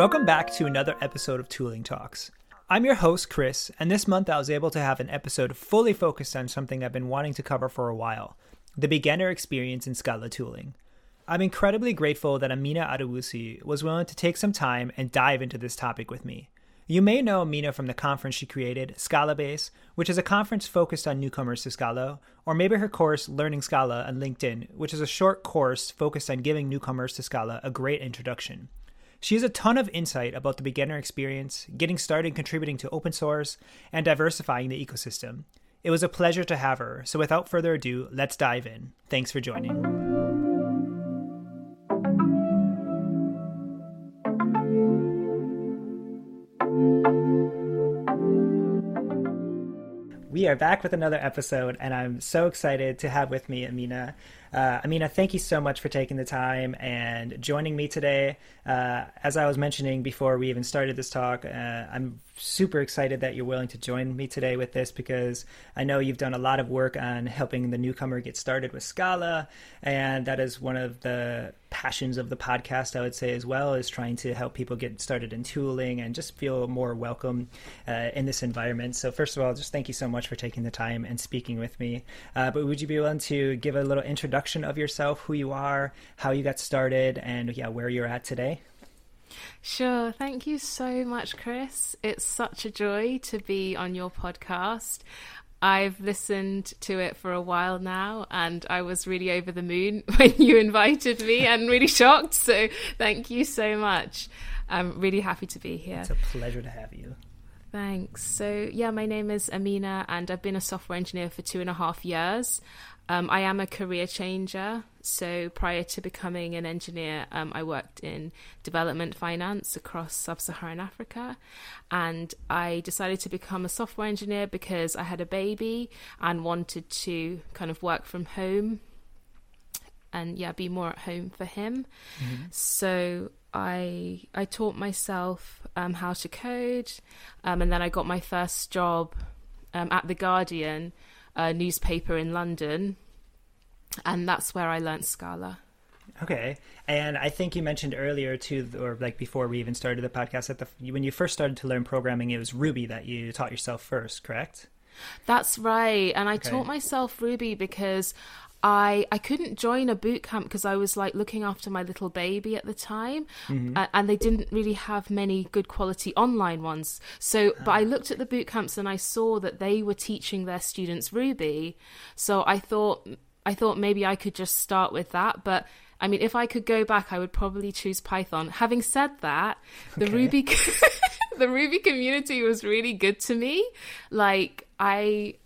Welcome back to another episode of Tooling Talks. I'm your host, Chris, and this month I was able to have an episode fully focused on something I've been wanting to cover for a while, the beginner experience in Scala tooling. I'm incredibly grateful that Amina Adewusi was willing to take some time and dive into this topic with me. You may know Amina from the conference she created, Scala Base, which is a conference focused on newcomers to Scala, or maybe her course, Learning Scala on LinkedIn, which is a short course focused on giving newcomers to Scala a great introduction. She has a ton of insight about the beginner experience, getting started contributing to open source, and diversifying the ecosystem. It was a pleasure to have her, so without further ado, let's dive in. Thanks for joining. We are back with another episode, and I'm so excited to have with me Amina. Amina, thank you so much for taking the time and joining me today. As I was mentioning before we even started this talk, I'm super excited that you're willing to join me today with this, because I know you've done a lot of work on helping the newcomer get started with Scala, and that is one of the passions of the podcast, I would say, as well, is trying to help people get started in tooling and just feel more welcome in this environment. So first of all, just thank you so much for taking the time and speaking with me. But would you be willing to give a little introduction of yourself, who you are, how you got started, and where you're at today? Sure. Thank you so much, Chris. It's such a joy to be on your podcast. I've listened to it for a while now, and I was really over the moon when you invited me and really shocked. So thank you so much. I'm really happy to be here. It's a pleasure to have you. Thanks. So yeah, my name is Amina, and I've been a software engineer for 2.5 years. I am a career changer. So prior to becoming an engineer, I worked in development finance across sub-Saharan Africa. And I decided to become a software engineer because I had a baby and wanted to kind of work from home and be more at home for him. Mm-hmm. So I taught myself how to code. And then I got my first job at The Guardian, a newspaper in London. And that's where I learned Scala. Okay. And I think you mentioned earlier too, or like before we even started the podcast, that when you first started to learn programming, it was Ruby that you taught yourself first, correct? That's right. And I taught myself Ruby because I couldn't join a boot camp because I was like looking after my little baby at the time. Mm-hmm. And they didn't really have many good quality online ones. So, but I looked at the boot camps and I saw that they were teaching their students Ruby. So I thought maybe I could just start with that. But I mean, if I could go back, I would probably choose Python. Having said that, the Ruby community was really good to me. Like I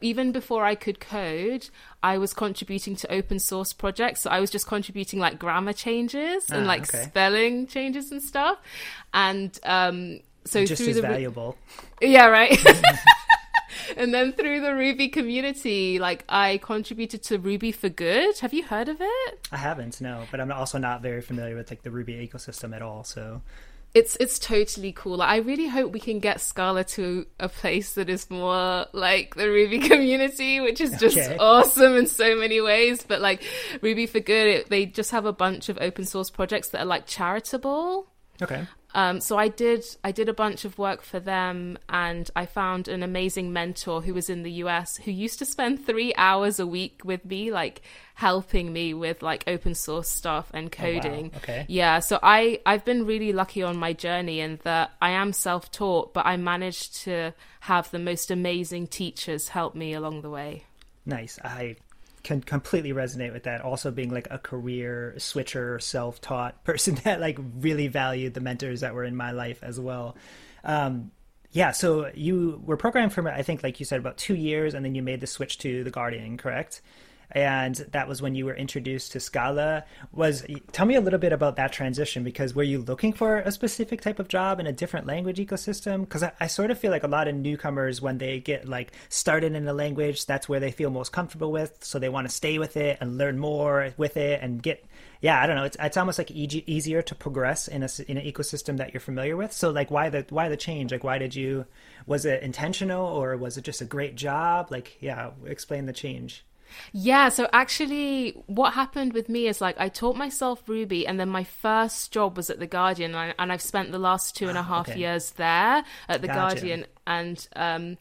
even before I could code, I was contributing to open source projects. So I was just contributing like grammar changes and spelling changes and stuff. And so just through valuable. Yeah, right. And then through the Ruby community, like I contributed to Ruby for Good. Have you heard of it? I haven't, no, but I'm also not very familiar with like the Ruby ecosystem at all. So it's totally cool. I really hope we can get Scala to a place that is more like the Ruby community, which is just awesome in so many ways. But like Ruby for Good, they just have a bunch of open source projects that are like charitable. Okay. So I did a bunch of work for them, and I found an amazing mentor who was in the US who used to spend 3 hours a week with me, like helping me with like open source stuff and coding. Oh, wow. Okay. Yeah. So I've been really lucky on my journey in that I am self-taught, but I managed to have the most amazing teachers help me along the way. Nice. I can completely resonate with that. Also being like a career switcher, self-taught person that like really valued the mentors that were in my life as well. So you were programming for, I think, like you said, about 2 years, and then you made the switch to The Guardian, correct? And that was when you were introduced to Scala. Tell me a little bit about that transition, because were you looking for a specific type of job in a different language ecosystem? Because I sort of feel like a lot of newcomers, when they get like started in a language, that's where they feel most comfortable with. So they want to stay with it and learn more with it and get, I don't know. It's almost like easier to progress in an ecosystem that you're familiar with. So like why the change? Like why did you, was it intentional or was it just a great job? Explain the change. Yeah, so actually what happened with me is, like, I taught myself Ruby, and then my first job was at The Guardian, and I've spent the last 2.5 years there at The Guardian, and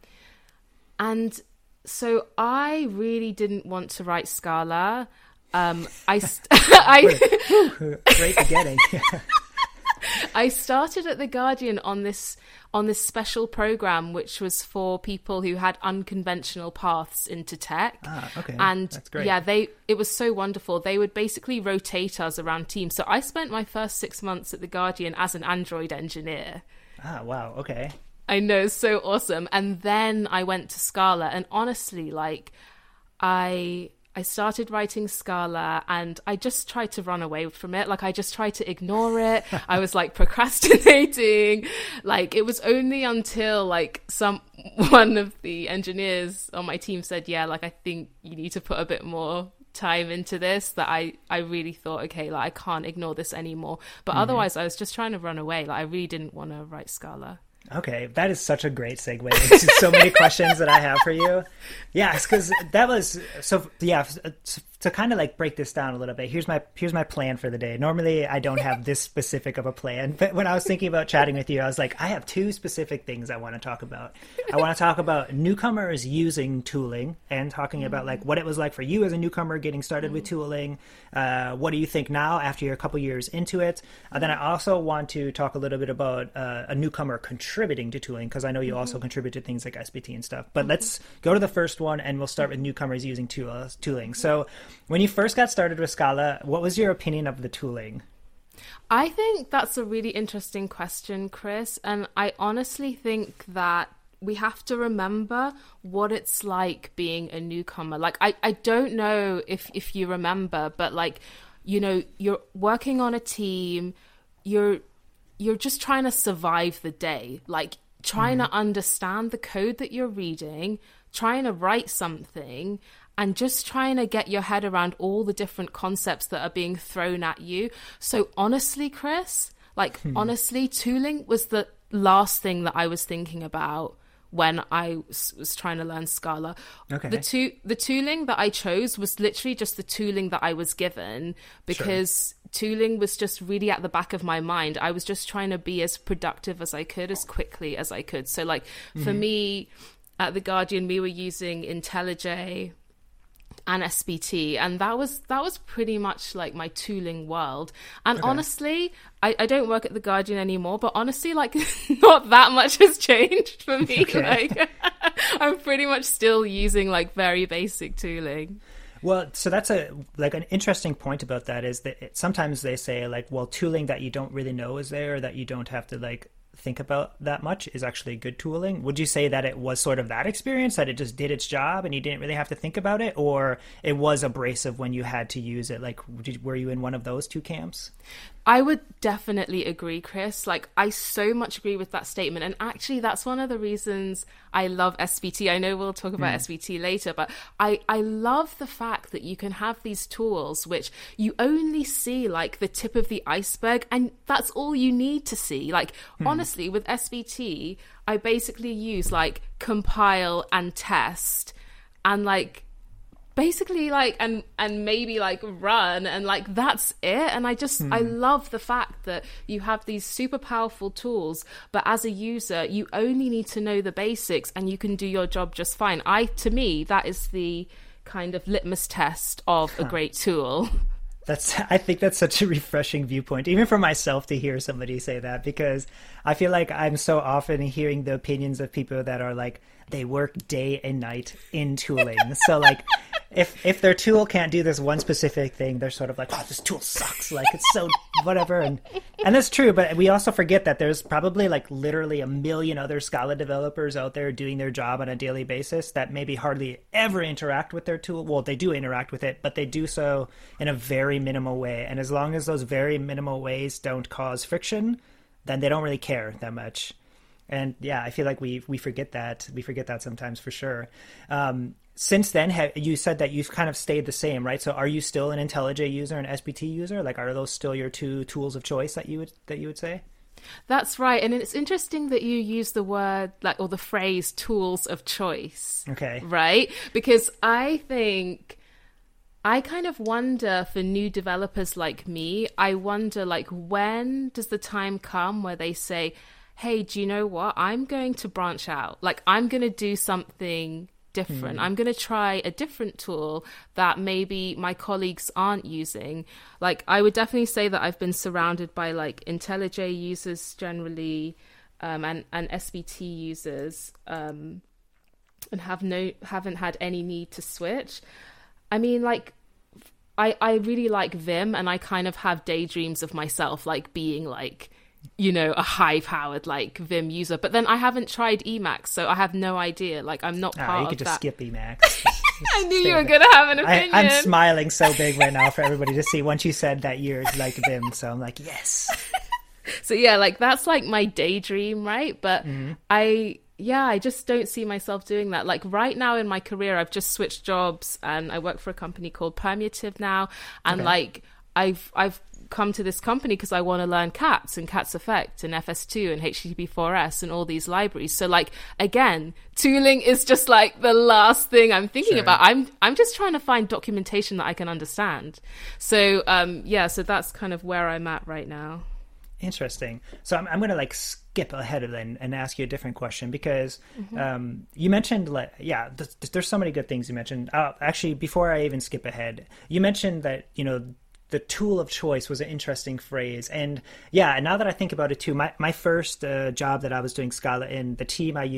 so I really didn't want to write Scala. Great beginning. I started at The Guardian on this special program, which was for people who had unconventional paths into tech. Ah, okay. And that's great. Yeah, it was so wonderful. They would basically rotate us around teams. So I spent my first 6 months at The Guardian as an Android engineer. Ah, wow. Okay. I know. So awesome. And then I went to Scala, and honestly, like, I started writing Scala, and I just tried to run away from it. Like, I just tried to ignore it. I was, like, procrastinating. Like, it was only until, like, one of the engineers on my team said, yeah, like, I think you need to put a bit more time into this, that I really thought, okay, like, I can't ignore this anymore. But otherwise, I was just trying to run away. Like, I really didn't want to write Scala. Okay, that is such a great segue into so many questions that I have for you. Yes, because that was so. Yeah, to kind of, like, break this down a little bit. Here's my plan for the day. Normally, I don't have this specific of a plan, but when I was thinking about chatting with you, I was like, I have two specific things I want to talk about. I want to talk about newcomers using tooling and talking about, like, what it was like for you as a newcomer getting started with tooling. What do you think now after you're a couple years into it? Then I also want to talk a little bit about a newcomer contributing to tooling, because I know you also contribute to things like SBT and stuff. But let's go to the first one, and we'll start with newcomers using tooling. So when you first got started with Scala, what was your opinion of the tooling? I think that's a really interesting question, Chris. And I honestly think that we have to remember what it's like being a newcomer. Like, I don't know if you remember, but, like, you know, you're working on a team, you're just trying to survive the day, like trying to understand the code that you're reading, trying to write something, and just trying to get your head around all the different concepts that are being thrown at you. So honestly, Chris, like, honestly, tooling was the last thing that I was thinking about when I was trying to learn Scala. Okay. The tooling that I chose was literally just the tooling that I was given, because tooling was just really at the back of my mind. I was just trying to be as productive as I could, as quickly as I could. So, like, for me at The Guardian, we were using IntelliJ and SBT, and that was pretty much, like, my tooling world. And honestly, I don't work at The Guardian anymore, but honestly, like, not that much has changed for me. Like, I'm pretty much still using, like, very basic tooling. Well, so that's an interesting point about that, is that sometimes they say, like, well, tooling that you don't really know is there, or that you don't have to, like, think about that much is actually good tooling. Would you say that it was sort of that experience, that it just did its job and you didn't really have to think about it, or it was abrasive when you had to use it? Like, were you in one of those two camps? I would definitely agree, Chris. Like, I so much agree with that statement. And actually, that's one of the reasons I love SBT. I know we'll talk about SBT later, but I love the fact that you can have these tools which you only see, like, the tip of the iceberg, and that's all you need to see. Like, honestly, with SBT, I basically use, like, compile and test, and, like, basically, like, and maybe, like, run, and, like, that's it. And I just I love the fact that you have these super powerful tools, but as a user, you only need to know the basics and you can do your job just fine. To me, that is the kind of litmus test of a great tool. I think that's such a refreshing viewpoint, even for myself, to hear somebody say that, because I feel like I'm so often hearing the opinions of people that are like, they work day and night in tooling. So, like, if their tool can't do this one specific thing, they're sort of like, oh, this tool sucks. Like, it's so whatever. And that's true. But we also forget that there's probably, like, literally 1 million other Scala developers out there doing their job on a daily basis that maybe hardly ever interact with their tool. Well, they do interact with it, but they do so in a very minimal way. And as long as those very minimal ways don't cause friction, then they don't really care that much. And yeah, I feel like we forget that. We forget that sometimes, for sure. Since then, you said that you've kind of stayed the same, right? So are you still an IntelliJ user and SBT user? Like, are those still your two tools of choice that you would say? That's right. And it's interesting that you use the word, like, or the phrase, tools of choice. Okay. Right? Because I think I kind of wonder for new developers like me, I wonder, like, when does the time come where they say, hey, do you know what? I'm going to branch out. Like, I'm going to do something different. I'm going to try a different tool that maybe my colleagues aren't using. Like, I would definitely say that I've been surrounded by, like, IntelliJ users generally, and SBT users, and haven't had any need to switch. I mean, like, I really like Vim, and I kind of have daydreams of myself, like, being, like, you know, a high-powered, like, Vim user. But then I haven't tried Emacs, so I have no idea. Like, I'm not part of that. You could just skip Emacs. I knew you were going to have an opinion. I'm smiling so big right now for everybody to see. Once you said that you're like Vim, so I'm like, yes. So, yeah, like, that's, like, my daydream, right? But I just don't see myself doing that. Like, right now in my career, I've just switched jobs, and I work for a company called Permutive now. And like, I've come to this company because I want to learn cats and cats effect and FS2 and HTTP4S and all these libraries. So, like, again, tooling is just like the last thing I'm thinking about. I'm just trying to find documentation that I can understand. So so that's kind of where I'm at right now. Interesting. So I'm going to, like, skip ahead of and ask you a different question, because you mentioned, like, there's so many good things you mentioned. Actually, before I even skip ahead, you mentioned that, you know, the tool of choice was an interesting phrase. And now that I think about it too, my first job that I was doing Scala in, the team I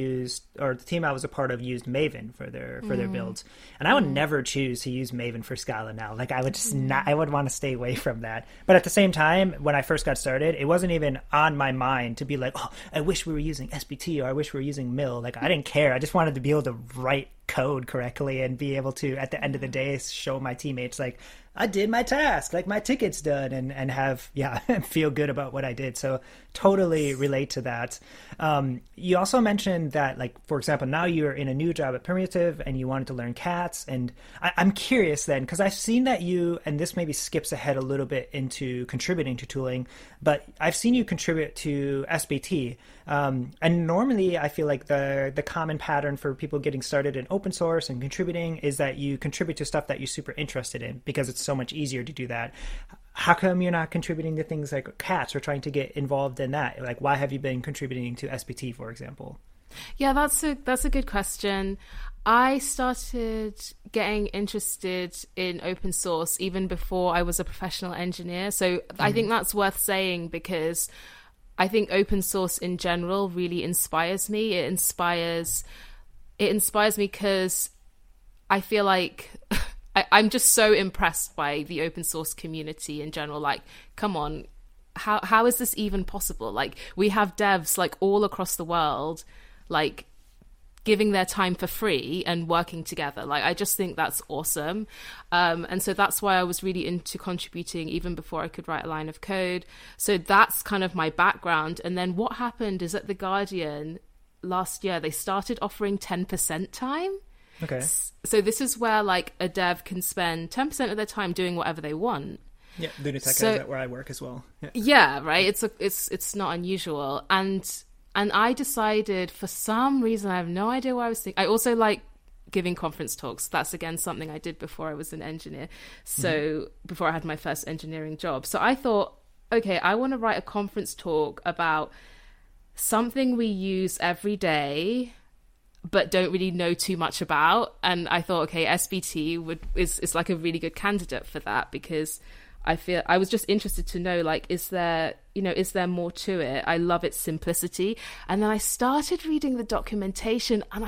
was a part of used Maven for their builds. And I would never choose to use Maven for Scala now. Like, I would just I would want to stay away from that. But at the same time, when I first got started, it wasn't even on my mind to be like, oh, I wish we were using SBT, or I wish we were using Mill. Like, I didn't care. I just wanted to be able to write code correctly and be able to, at the end of the day, show my teammates, like, I did my task, like, my ticket's done, and have, feel good about what I did. So totally relate to that. You also mentioned that, like, for example, now you're in a new job at Permutive and you wanted to learn cats. And I'm curious then, because I've seen that you, and this maybe skips ahead a little bit into contributing to tooling, but I've seen you contribute to SBT. And normally I feel like the common pattern for people getting started in open source and contributing is that you contribute to stuff that you're super interested in, because it's so much easier to do that. How come you're not contributing to things like cats or trying to get involved in that? Like, why have you been contributing to SBT, for example? Yeah, that's a good question. I started getting interested in open source even before I was a professional engineer. So I think that's worth saying, because I think open source in general really inspires me. It inspires me because I feel like I'm just so impressed by the open source community in general. Like, come on, how is this even possible? Like, we have devs, like, all across the world, like, giving their time for free and working together. Like, I just think that's awesome. And so that's why I was really into contributing even before I could write a line of code. So that's kind of my background. And then what happened is, at The Guardian last year, they started offering 10% time. Okay. So this is where, like, a dev can spend 10% of their time doing whatever they want. Yeah, Lunatech is where I work as well. Yeah, right. It's not unusual. And I decided, for some reason, I have no idea what I was thinking. I also like giving conference talks. That's, again, something I did before I was an engineer. So before I had my first engineering job. So I thought, okay, I want to write a conference talk about something we use every day but don't really know too much about. And I thought, okay, SBT is like a really good candidate for that, because I was just interested to know, like, is there more to it? I love its simplicity. And then I started reading the documentation, and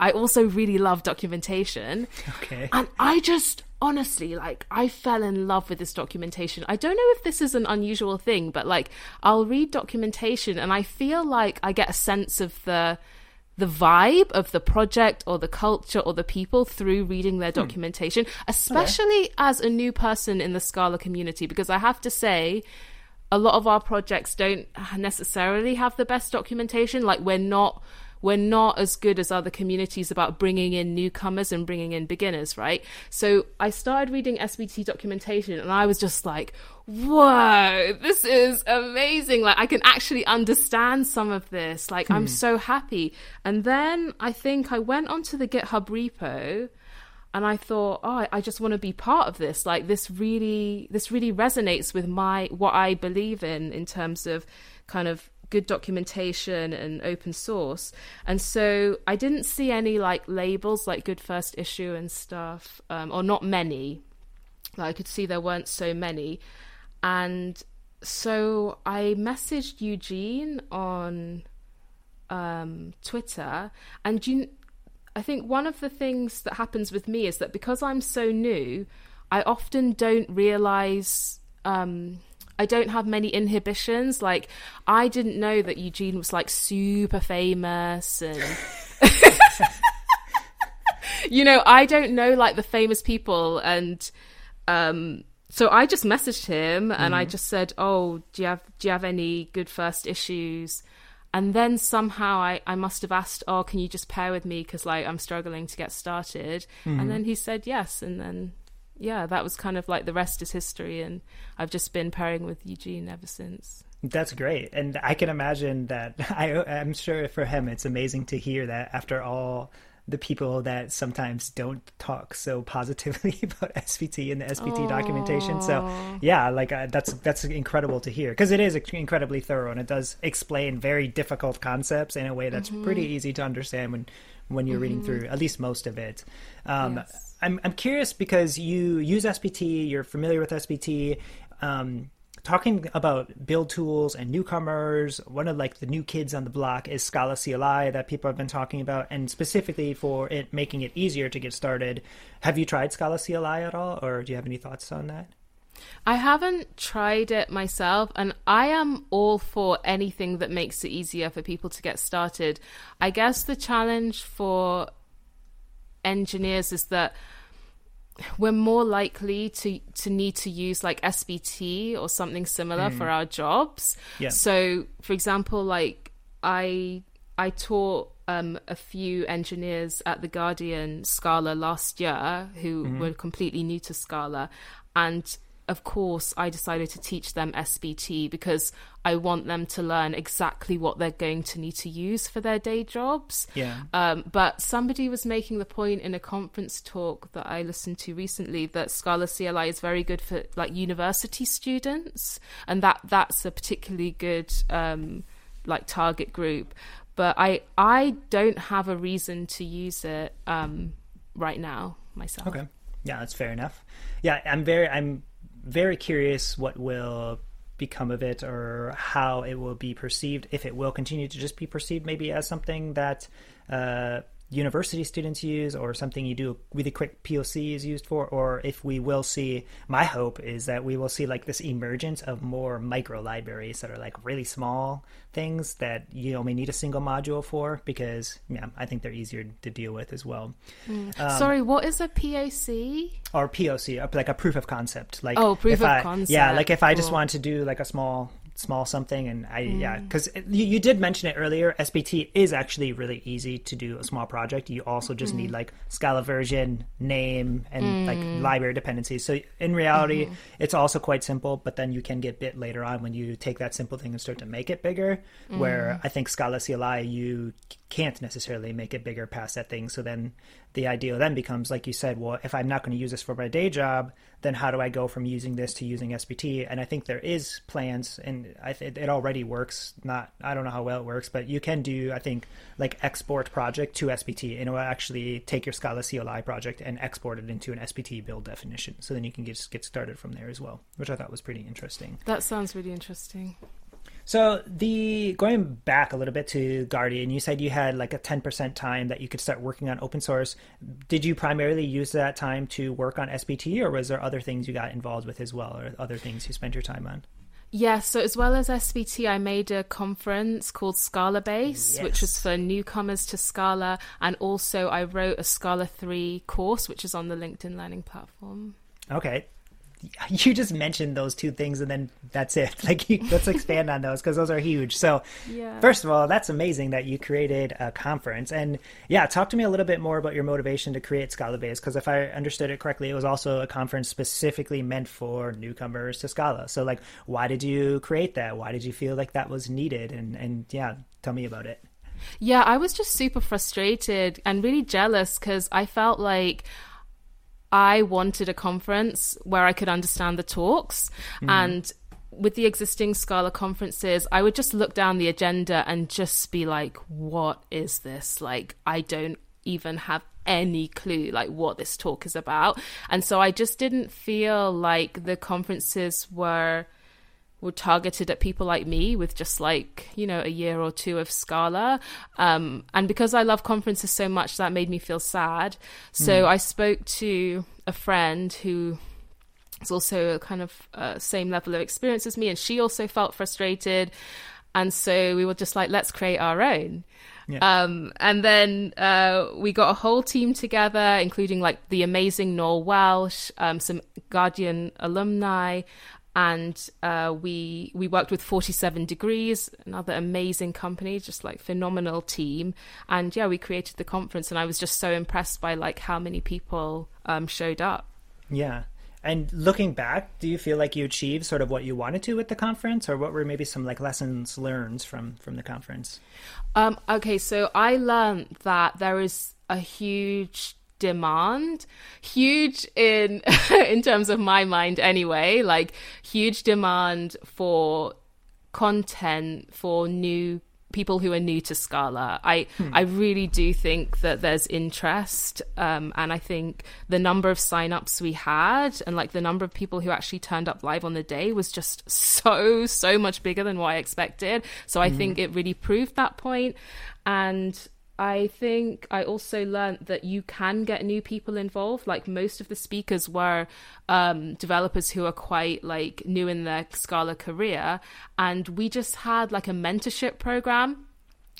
I also really love documentation. Okay. And I just, honestly, like, I fell in love with this documentation. I don't know if this is an unusual thing, but, like, I'll read documentation and I feel like I get a sense of the vibe of the project or the culture or the people through reading their documentation, especially as a new person in the Scala community, because I have to say, a lot of our projects don't necessarily have the best documentation. Like, we're not as good as other communities about bringing in newcomers and bringing in beginners, right? So I started reading SBT documentation, and I was just like, whoa, this is amazing. Like, I can actually understand some of this. Like, I'm so happy. And then I think I went onto the GitHub repo, And I thought, oh, I just want to be part of this. Like, this really resonates with what I believe in terms of kind of good documentation and open source. And so I didn't see any like labels, like good first issue and stuff, or not many. Like, I could see there weren't so many. And so I messaged Eugene on Twitter, and I think one of the things that happens with me is that because I'm so new, I often don't realize, I don't have many inhibitions. Like, I didn't know that Eugene was like super famous and you know, I don't know like the famous people, and so I just messaged him and I just said, oh, do you have any good first issues? And then somehow I must have asked, oh, can you just pair with me? Because like, I'm struggling to get started. And then he said yes. And then, yeah, that was kind of like the rest is history. And I've just been pairing with Eugene ever since. That's great. And I can imagine that I'm sure for him, it's amazing to hear that after all the people that sometimes don't talk so positively about SBT and the SBT documentation. So yeah, like that's incredible to hear, because it is incredibly thorough and it does explain very difficult concepts in a way that's pretty easy to understand when you're reading through at least most of it. Yes. I'm curious, because you use SBT, you're familiar with SBT, talking about build tools and newcomers, one of like the new kids on the block is Scala CLI that people have been talking about, and specifically for it making it easier to get started. Have you tried Scala CLI at all, or do you have any thoughts on that? I haven't tried it myself, and I am all for anything that makes it easier for people to get started. I guess the challenge for engineers is that we're more likely to need to use like SBT or something similar for our jobs. Yeah. So for example, like I taught a few engineers at The Guardian Scala last year who were completely new to Scala. And of course, I decided to teach them SBT because I want them to learn exactly what they're going to need to use for their day jobs. Yeah. But somebody was making the point in a conference talk that I listened to recently that Scala CLI is very good for like university students, and that's a particularly good like target group. But I don't have a reason to use it right now myself. Okay. Yeah, that's fair enough. Yeah, I'm very curious what will become of it, or how it will be perceived, if it will continue to just be perceived maybe as something that university students use, or something you do really quick POC is used for, or if we will see, my hope is that we will see like this emergence of more micro libraries that are like really small things that you only need a single module for, because yeah, I think they're easier to deal with as well. Sorry, what is a POC? Or POC, like a proof of concept. Like proof of concept. Yeah, like if I just want to do like a small something, and yeah, because you did mention it earlier, SBT is actually really easy to do a small project. You also just need like Scala version, name, and like library dependencies. So in reality it's also quite simple, but then you can get bit later on when you take that simple thing and start to make it bigger, where I think Scala CLI, you can't necessarily make it bigger past that thing. So then the ideal then becomes, like you said, well, if I'm not going to use this for my day job, then how do I go from using this to using SBT? And I think there is plans, and it already works. I don't know how well it works, but you can do, I think, like export project to SBT, and it will actually take your Scala CLI project and export it into an SBT build definition. So then you can just get started from there as well, which I thought was pretty interesting. That sounds really interesting. So going back a little bit to Guardian, you said you had like a 10% time that you could start working on open source. Did you primarily use that time to work on SBT, or was there other things you got involved with as well, or other things you spent your time on? Yeah, so as well as SBT, I made a conference called Scala Base, which is for newcomers to Scala. And also I wrote a Scala 3 course, which is on the LinkedIn Learning platform. Okay. You just mentioned those two things, and then that's it. Like, let's expand on those, because those are huge. So first of all, that's amazing that you created a conference. And yeah, talk to me a little bit more about your motivation to create Scala Base, because if I understood it correctly, it was also a conference specifically meant for newcomers to Scala. So like, why did you create that? Why did you feel like that was needed? And yeah, tell me about it. Yeah, I was just super frustrated and really jealous, because I felt like I wanted a conference where I could understand the talks. Mm. And with the existing Scala conferences, I would just look down the agenda and just be like, what is this? Like, I don't even have any clue like what this talk is about. And so I just didn't feel like the conferences were targeted at people like me with just like, you know, a year or two of Scala. And because I love conferences so much, that made me feel sad. So I spoke to a friend who is also kind of same level of experience as me, and she also felt frustrated. And so we were just like, let's create our own. Yeah. And then we got a whole team together, including like the amazing Noel Welsh, some Guardian alumni, and we worked with 47 Degrees, another amazing company, just like phenomenal team. And yeah, we created the conference, and I was just so impressed by like how many people showed up. Yeah. And looking back, do you feel like you achieved sort of what you wanted to at the conference, or what were maybe some like lessons learned from the conference? Okay, so I learned that there is a huge demand, huge in in terms of my mind anyway, like huge demand for content for new people who are new to Scala. I really do think that there's interest, and I think the number of signups we had and like the number of people who actually turned up live on the day was just so much bigger than what I expected. So I think it really proved that point. And I think I also learned that you can get new people involved. Like most of the speakers were developers who are quite like new in their Scala career. And we just had like a mentorship program.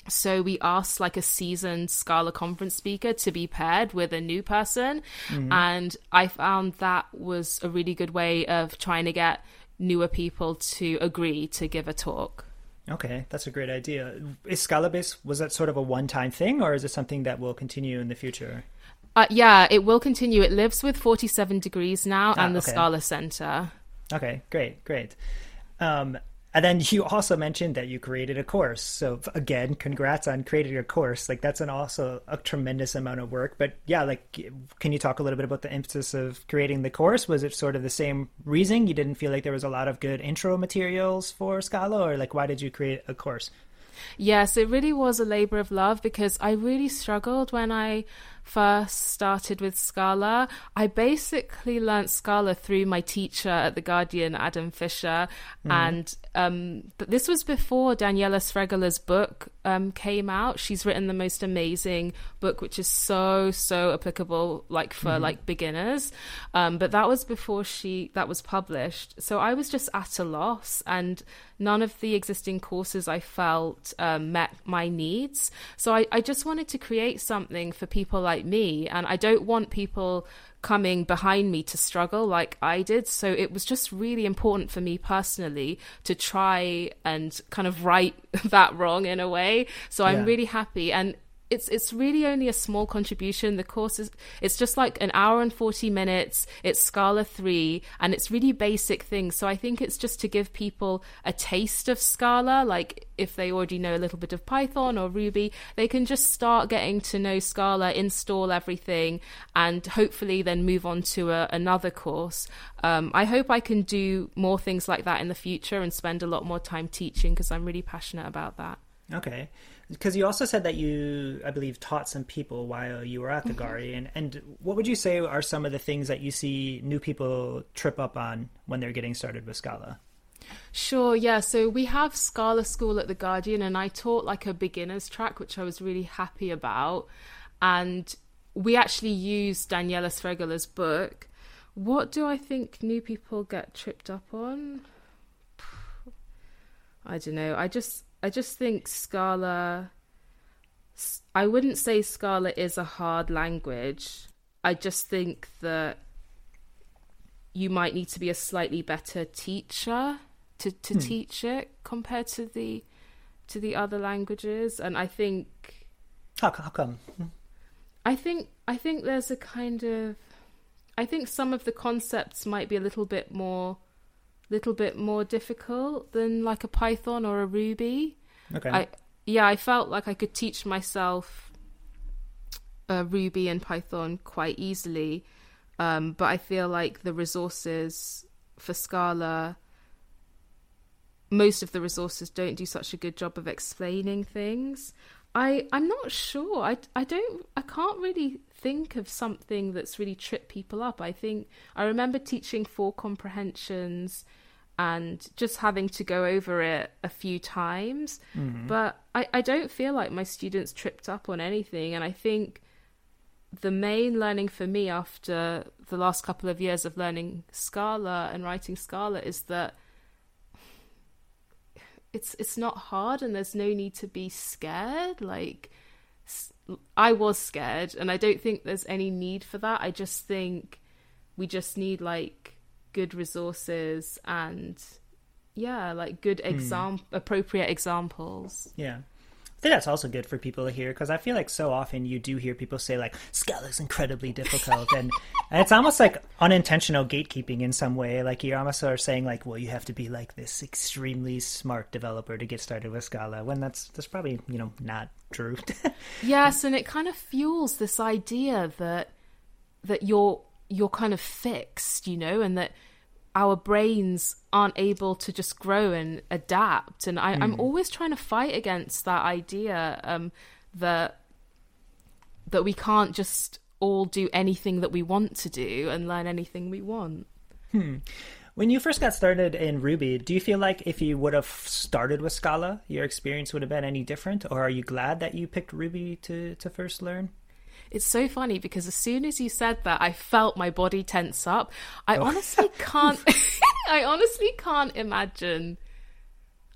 So we asked like a seasoned Scala conference speaker to be paired with a new person. Mm-hmm. And I found that was a really good way of trying to get newer people to agree to give a talk. Okay, that's a great idea. Is Scala Base, was that sort of a one-time thing, or is it something that will continue in the future? Yeah, it will continue. It lives with 47 Degrees now and the Scala Center. Okay, great. And then you also mentioned that you created a course. So again, congrats on creating a course. Like that's also a tremendous amount of work. But yeah, like can you talk a little bit about the emphasis of creating the course? Was it sort of the same reason? You didn't feel like there was a lot of good intro materials for Scala, or like why did you create a course? Yes, it really was a labor of love, because I really struggled when I first started with Scala. I basically learnt Scala through my teacher at The Guardian, Adam Fisher. And but this was before Daniela Sregola's book came out. She's written the most amazing book, which is so applicable like for like beginners. But that was before that was published. So I was just at a loss, and none of the existing courses I felt met my needs. So I just wanted to create something for people like me, and I don't want people coming behind me to struggle like I did. So it was just really important for me personally to try and kind of right that wrong in a way. So I'm really happy, and it's really only a small contribution. The course it's just like an hour and 40 minutes. It's Scala 3, and it's really basic things. So I think it's just to give people a taste of Scala. Like if they already know a little bit of Python or Ruby, they can just start getting to know Scala, install everything, and hopefully then move on to another course. I hope I can do more things like that in the future and spend a lot more time teaching, because I'm really passionate about that. Okay. Because you also said that you, I believe, taught some people while you were at The Guardian. And what would you say are some of the things that you see new people trip up on when they're getting started with Scala? Sure, yeah. So we have Scala School at The Guardian, and I taught like a beginner's track, which I was really happy about. And we actually used Daniela Sregola's book. What do I think new people get tripped up on? I don't know. I just think Scala, I wouldn't say Scala is a hard language. I just think that you might need to be a slightly better teacher to teach it compared to the other languages. And I think how come? I think there's a kind of, I think some of the concepts might be a little bit more difficult than like a Python or a Ruby. Okay. I felt like I could teach myself Ruby and Python quite easily, But I feel like the resources for Scala, most of the resources don't do such a good job of explaining things. I'm not sure. I can't really think of something that's really tripped people up. I remember teaching 4 comprehensions and just having to go over it a few times. Mm-hmm. But I don't feel like my students tripped up on anything. And I think the main learning for me after the last couple of years of learning Scala and writing Scala is that it's not hard and there's no need to be scared. Like, I was scared and I don't think there's any need for that. I just think we just need like good resources and like good appropriate examples. Yeah. I think that's also good for people to hear, because I feel like so often you do hear people say like Scala is incredibly difficult, and it's almost like unintentional gatekeeping in some way. Like you almost are saying like, well, you have to be like this extremely smart developer to get started with Scala, when that's probably not true. Yes, and it kind of fuels this idea that you're kind of fixed, and that our brains aren't able to just grow and adapt. And I'm always trying to fight against that idea that we can't just all do anything that we want to do and learn anything we want. When you first got started in Ruby, do you feel like if you would have started with Scala, your experience would have been any different? Or are you glad that you picked Ruby to first learn? It's so funny because as soon as you said that, I felt my body tense up. I honestly can't imagine.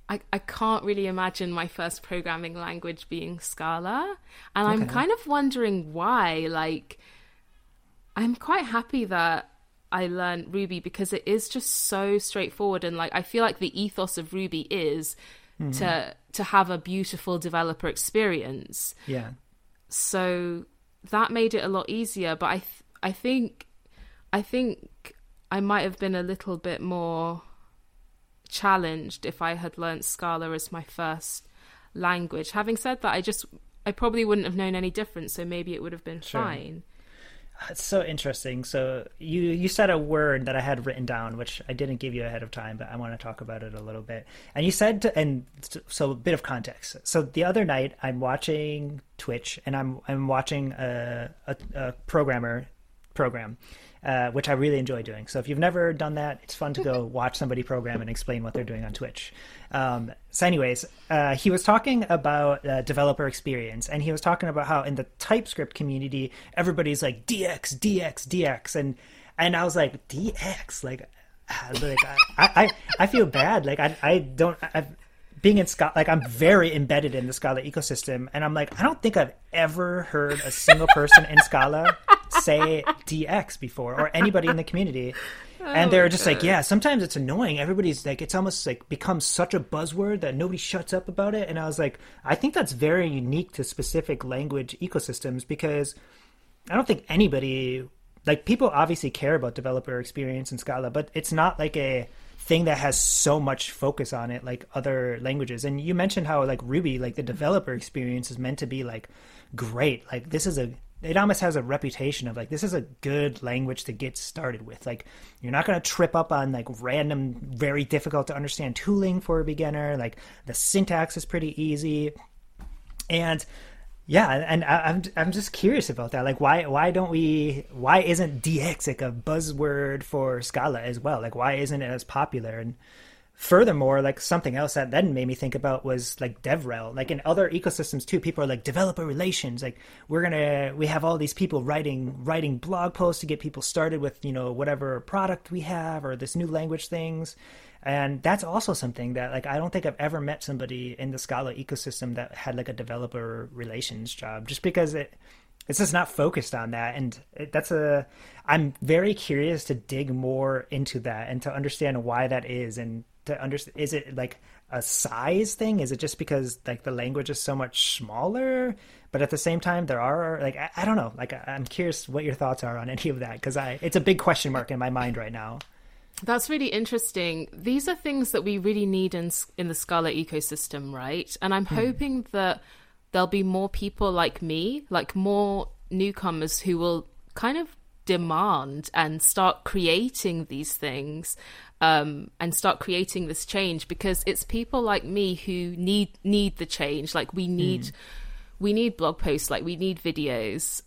I can't really imagine my first programming language being Scala. And I'm kind of wondering why. Like, I'm quite happy that I learned Ruby because it is just so straightforward. And like, I feel like the ethos of Ruby is to have a beautiful developer experience. Yeah. So that made it a lot easier, but I think I might have been a little bit more challenged if I had learnt Scala as my first language. Having said that, I probably wouldn't have known any difference, so maybe it would have been fine. It's so interesting. So you said a word that I had written down, which I didn't give you ahead of time, but I want to talk about it a little bit. And you said, so a bit of context. So the other night I'm watching Twitch and I'm watching a programmer program, which I really enjoy doing. So if you've never done that, it's fun to go watch somebody program and explain what they're doing on Twitch. So anyways, he was talking about developer experience, and he was talking about how in the TypeScript community, everybody's like DX, DX, DX. And I was like, DX? I feel bad. Like being in Scala, like I'm very embedded in the Scala ecosystem. And I'm like, I don't think I've ever heard a single person in Scala say DX before, or anybody in the community. And they're just like, yeah, sometimes it's annoying. Everybody's like, it's almost like becomes such a buzzword that nobody shuts up about it. And I was like, I think that's very unique to specific language ecosystems, because I don't think anybody, like, people obviously care about developer experience in Scala, but it's not like a thing that has so much focus on it like other languages. And you mentioned how like Ruby, like the developer experience is meant to be like great. Like it almost has a reputation of like, this is a good language to get started with. Like, you're not going to trip up on like random, very difficult to understand tooling for a beginner. Like, the syntax is pretty easy. And yeah, and I'm just curious about that. Like, why isn't DX like a buzzword for Scala as well? Like, why isn't it as popular? And furthermore, like something else that then made me think about was like DevRel. Like in other ecosystems too, people are like developer relations. Like we have all these people writing blog posts to get people started with, whatever product we have or this new language things. And that's also something that like, I don't think I've ever met somebody in the Scala ecosystem that had like a developer relations job, just because it's just not focused on that. And I'm very curious to dig more into that and to understand why that is. And to understand, is it like a size thing? Is it just because like the language is so much smaller, but at the same time there are like, I don't know, like I'm curious what your thoughts are on any of that, because it's a big question mark in my mind right now. That's really interesting. These are things that we really need in the Scala ecosystem, right? And I'm hoping that there'll be more people like me, like more newcomers who will kind of demand and start creating these things and start creating this change, because it's people like me who need the change. Like we need blog posts, like we need videos.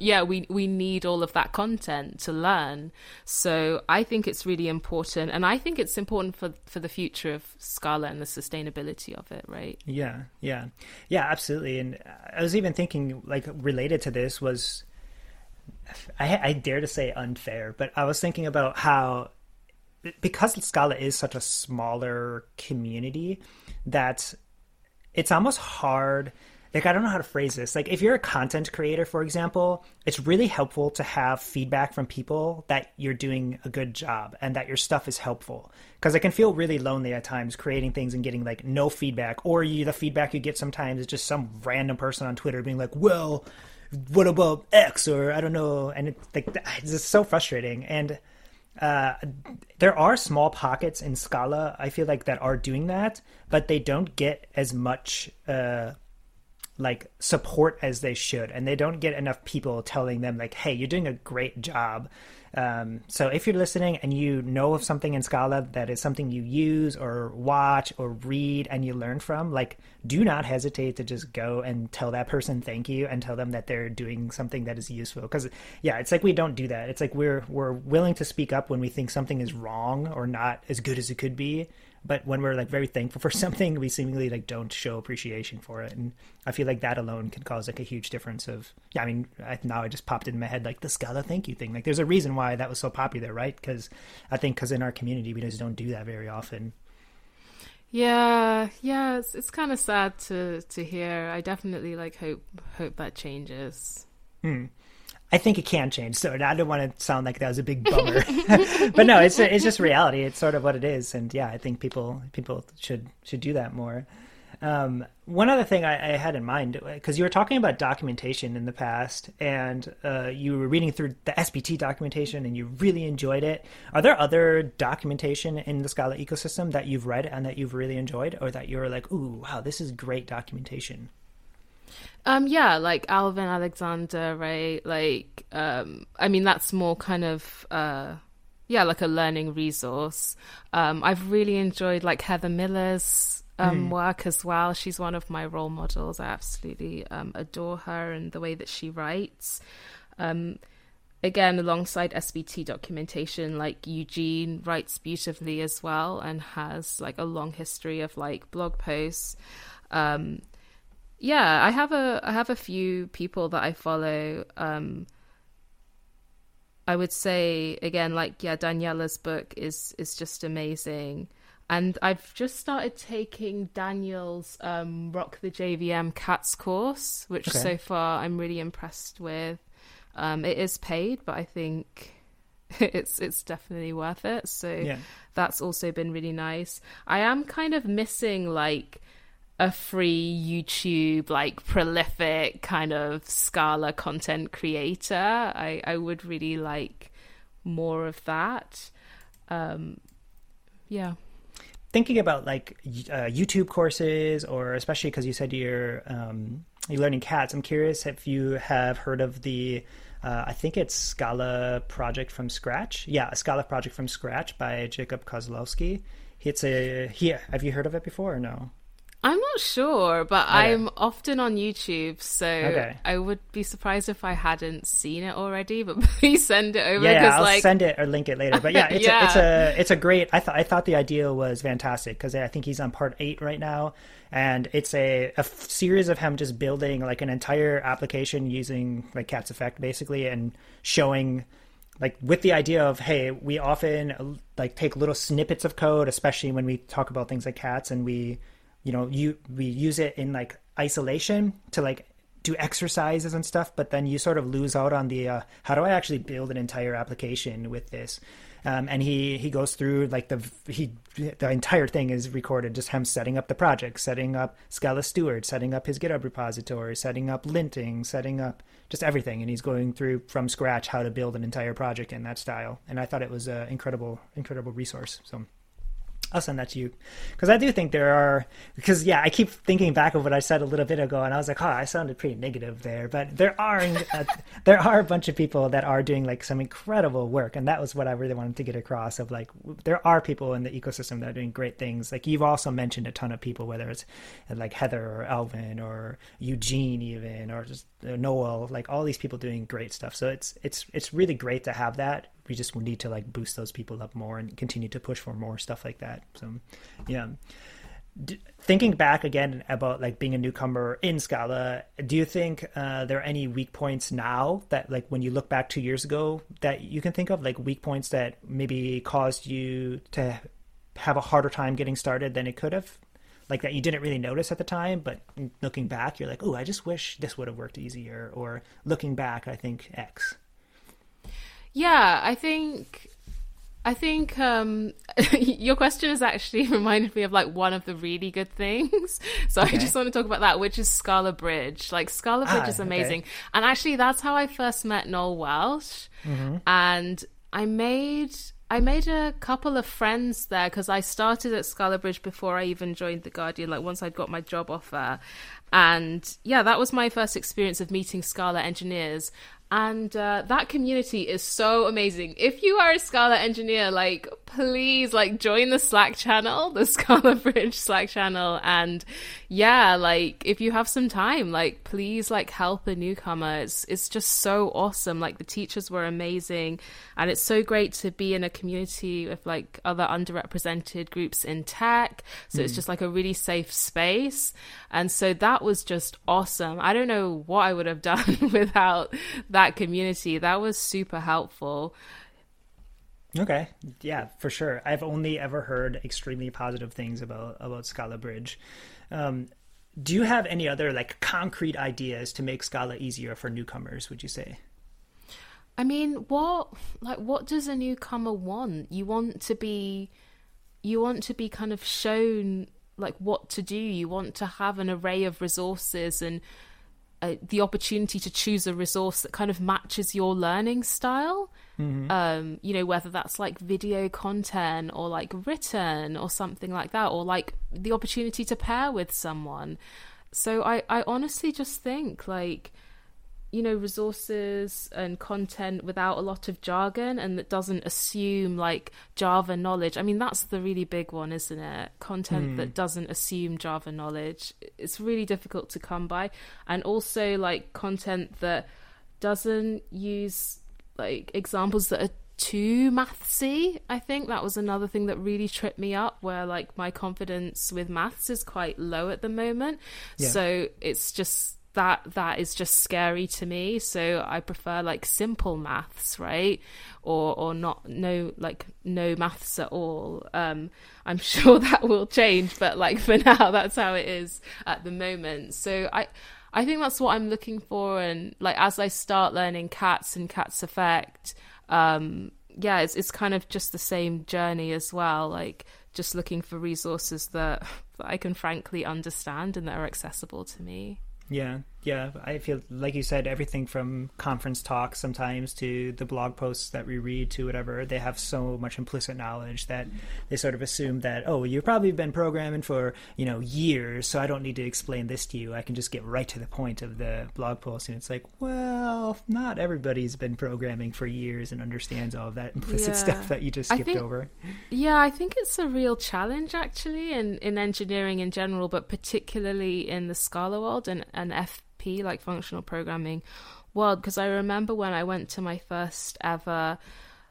Yeah, we need all of that content to learn. So I think it's really important, and I think it's important for the future of Scala and the sustainability of it, right? Yeah, absolutely. And I was even thinking, like, related to this was, I dare to say unfair, but I was thinking about how, because Scala is such a smaller community, that it's almost hard. Like, I don't know how to phrase this. Like, if you're a content creator, for example, it's really helpful to have feedback from people that you're doing a good job and that your stuff is helpful. Because it can feel really lonely at times creating things and getting, like, no feedback. Or the feedback you get sometimes is just some random person on Twitter being like, well, what about X? Or I don't know. And it's like, it's just so frustrating. And there are small pockets in Scala, I feel like, that are doing that, but they don't get as much like support as they should, and they don't get enough people telling them, like, hey, you're doing a great job. So if you're listening and you know of something in Scala that is something you use or watch or read and you learn from, like, do not hesitate to just go and tell that person thank you and tell them that they're doing something that is useful. Because yeah, it's like we don't do that. It's like we're willing to speak up when we think something is wrong or not as good as it could be. But when we're, like, very thankful for something, we seemingly, like, don't show appreciation for it. And I feel like that alone can cause, like, a huge difference of, yeah, I mean, now I just popped in my head, like, the Scala thank you thing. Like, there's a reason why that was so popular, right? Because I think in our community, we just don't do that very often. Yeah, it's kind of sad to hear. I definitely, like, hope that changes. I think it can change. So I don't want to sound like that was a big bummer, but no, it's just reality. It's sort of what it is. And yeah, I think people should do that more. One other thing I had in mind, because you were talking about documentation in the past, and you were reading through the SBT documentation and you really enjoyed it. Are there other documentation in the Scala ecosystem that you've read and that you've really enjoyed, or that you're like, ooh, wow, this is great documentation? Yeah, like Alvin Alexander, right? Like, I mean, that's more kind of, like a learning resource. I've really enjoyed, like, Heather Miller's work as well. She's one of my role models. I absolutely adore her and the way that she writes. Again, alongside SBT documentation, like, Eugene writes beautifully as well and has, like, a long history of, like, blog posts. Yeah, I have a few people that I follow. I would say, again, like, yeah, Daniela's book is just amazing. And I've just started taking Daniel's Rock the JVM Cats course, which so far I'm really impressed with. It is paid, but I think it's definitely worth it. So that's also been really nice. I am kind of missing, like, a free YouTube, like, prolific kind of Scala content creator. I would really like more of that. Thinking about, like, YouTube courses, or especially because you said you're learning cats, I'm curious if you have heard of the I think it's Scala Project from Scratch. Yeah, a Scala Project from Scratch by Jacob Kozlowski. Have you heard of it before or no? I'm not sure, but I'm often on YouTube, so I would be surprised if I hadn't seen it already. But please send it over. I'll send it or link it later. But yeah, it's it's a great. I thought the idea was fantastic, because I think he's on part 8 right now, and it's a series of him just building, like, an entire application using, like, cats effect basically, and showing, like, with the idea of, hey, we often, like, take little snippets of code, especially when we talk about things like cats, and we use it in, like, isolation to, like, do exercises and stuff, but then you sort of lose out on the how do I actually build an entire application with this? And he goes through, like, the entire thing is recorded, just him setting up the project, setting up Scala Steward, setting up his GitHub repository, setting up linting, setting up just everything, and he's going through from scratch how to build an entire project in that style. And I thought it was an incredible resource. So I'll send that to you. Because I do think there are, because yeah, I keep thinking back of what I said a little bit ago, and I was like, oh, I sounded pretty negative there. But there are there are a bunch of people that are doing like some incredible work, and that was what I really wanted to get across. Of like, there are people in the ecosystem that are doing great things. Like you've also mentioned a ton of people, whether it's like Heather or Alvin or Eugene even, or just Noel, like all these people doing great stuff. So it's really great to have that. We just need to like boost those people up more and continue to push for more stuff like that. So yeah, thinking back again about like being a newcomer in Scala, do you think there are any weak points now that like when you look back 2 years ago that you can think of, like weak points that maybe caused you to have a harder time getting started than it could have, like that you didn't really notice at the time, but looking back you're like, oh, I just wish this would have worked easier, or looking back I think X? Yeah, I think your question has actually reminded me of like one of the really good things. So okay. I just want to talk about that, which is Scala Bridge. Like Scala Bridge is amazing. Okay. And actually that's how I first met Noel Welsh. Mm-hmm. And I made a couple of friends there because I started at Scala Bridge before I even joined The Guardian, like once I'd got my job offer. And yeah, that was my first experience of meeting Scala engineers. And that community is so amazing. If you are a Scala engineer, like please like join the Slack channel, the Scala Bridge Slack channel. And yeah, like if you have some time, like please like help a newcomer. It's just so awesome. Like the teachers were amazing. And it's so great to be in a community with like other underrepresented groups in tech. So it's just like a really safe space. And so that was just awesome. I don't know what I would have done without that community. That was super helpful. Okay. Yeah, for sure. I've only ever heard extremely positive things about Scala Bridge. Do you have any other like concrete ideas to make Scala easier for newcomers, would you say? I mean, what does a newcomer want? You want to be kind of shown like what to do. You want to have an array of resources and the opportunity to choose a resource that kind of matches your learning style. Mm-hmm. You know, whether that's like video content or like written or something like that, or like the opportunity to pair with someone. So I honestly just think like, you know, resources and content without a lot of jargon and that doesn't assume like Java knowledge. I mean, that's the really big one, isn't it? Content that doesn't assume Java knowledge. It's really difficult to come by. And also like content that doesn't use like examples that are too mathsy. I think that was another thing that really tripped me up, where like my confidence with maths is quite low at the moment. Yeah. So it's just, that is just scary to me. So I prefer like simple maths, right? Or not, no, like no maths at all. I'm sure that will change, but like for now, that's how it is at the moment. So I think that's what I'm looking for. And like, as I start learning cats and cats effect, yeah, it's kind of just the same journey as well. Like just looking for resources that I can frankly understand and that are accessible to me. Yeah. I feel like you said, everything from conference talks sometimes to the blog posts that we read to whatever, they have so much implicit knowledge that they sort of assume that, oh, you've probably been programming for, you know, years, so I don't need to explain this to you. I can just get right to the point of the blog post. And it's like, well, not everybody's been programming for years and understands all of that implicit stuff that you just skipped over. Yeah, I think it's a real challenge actually in engineering in general, but particularly in the Scala world and FP, like functional programming world, because I remember when I went to my first ever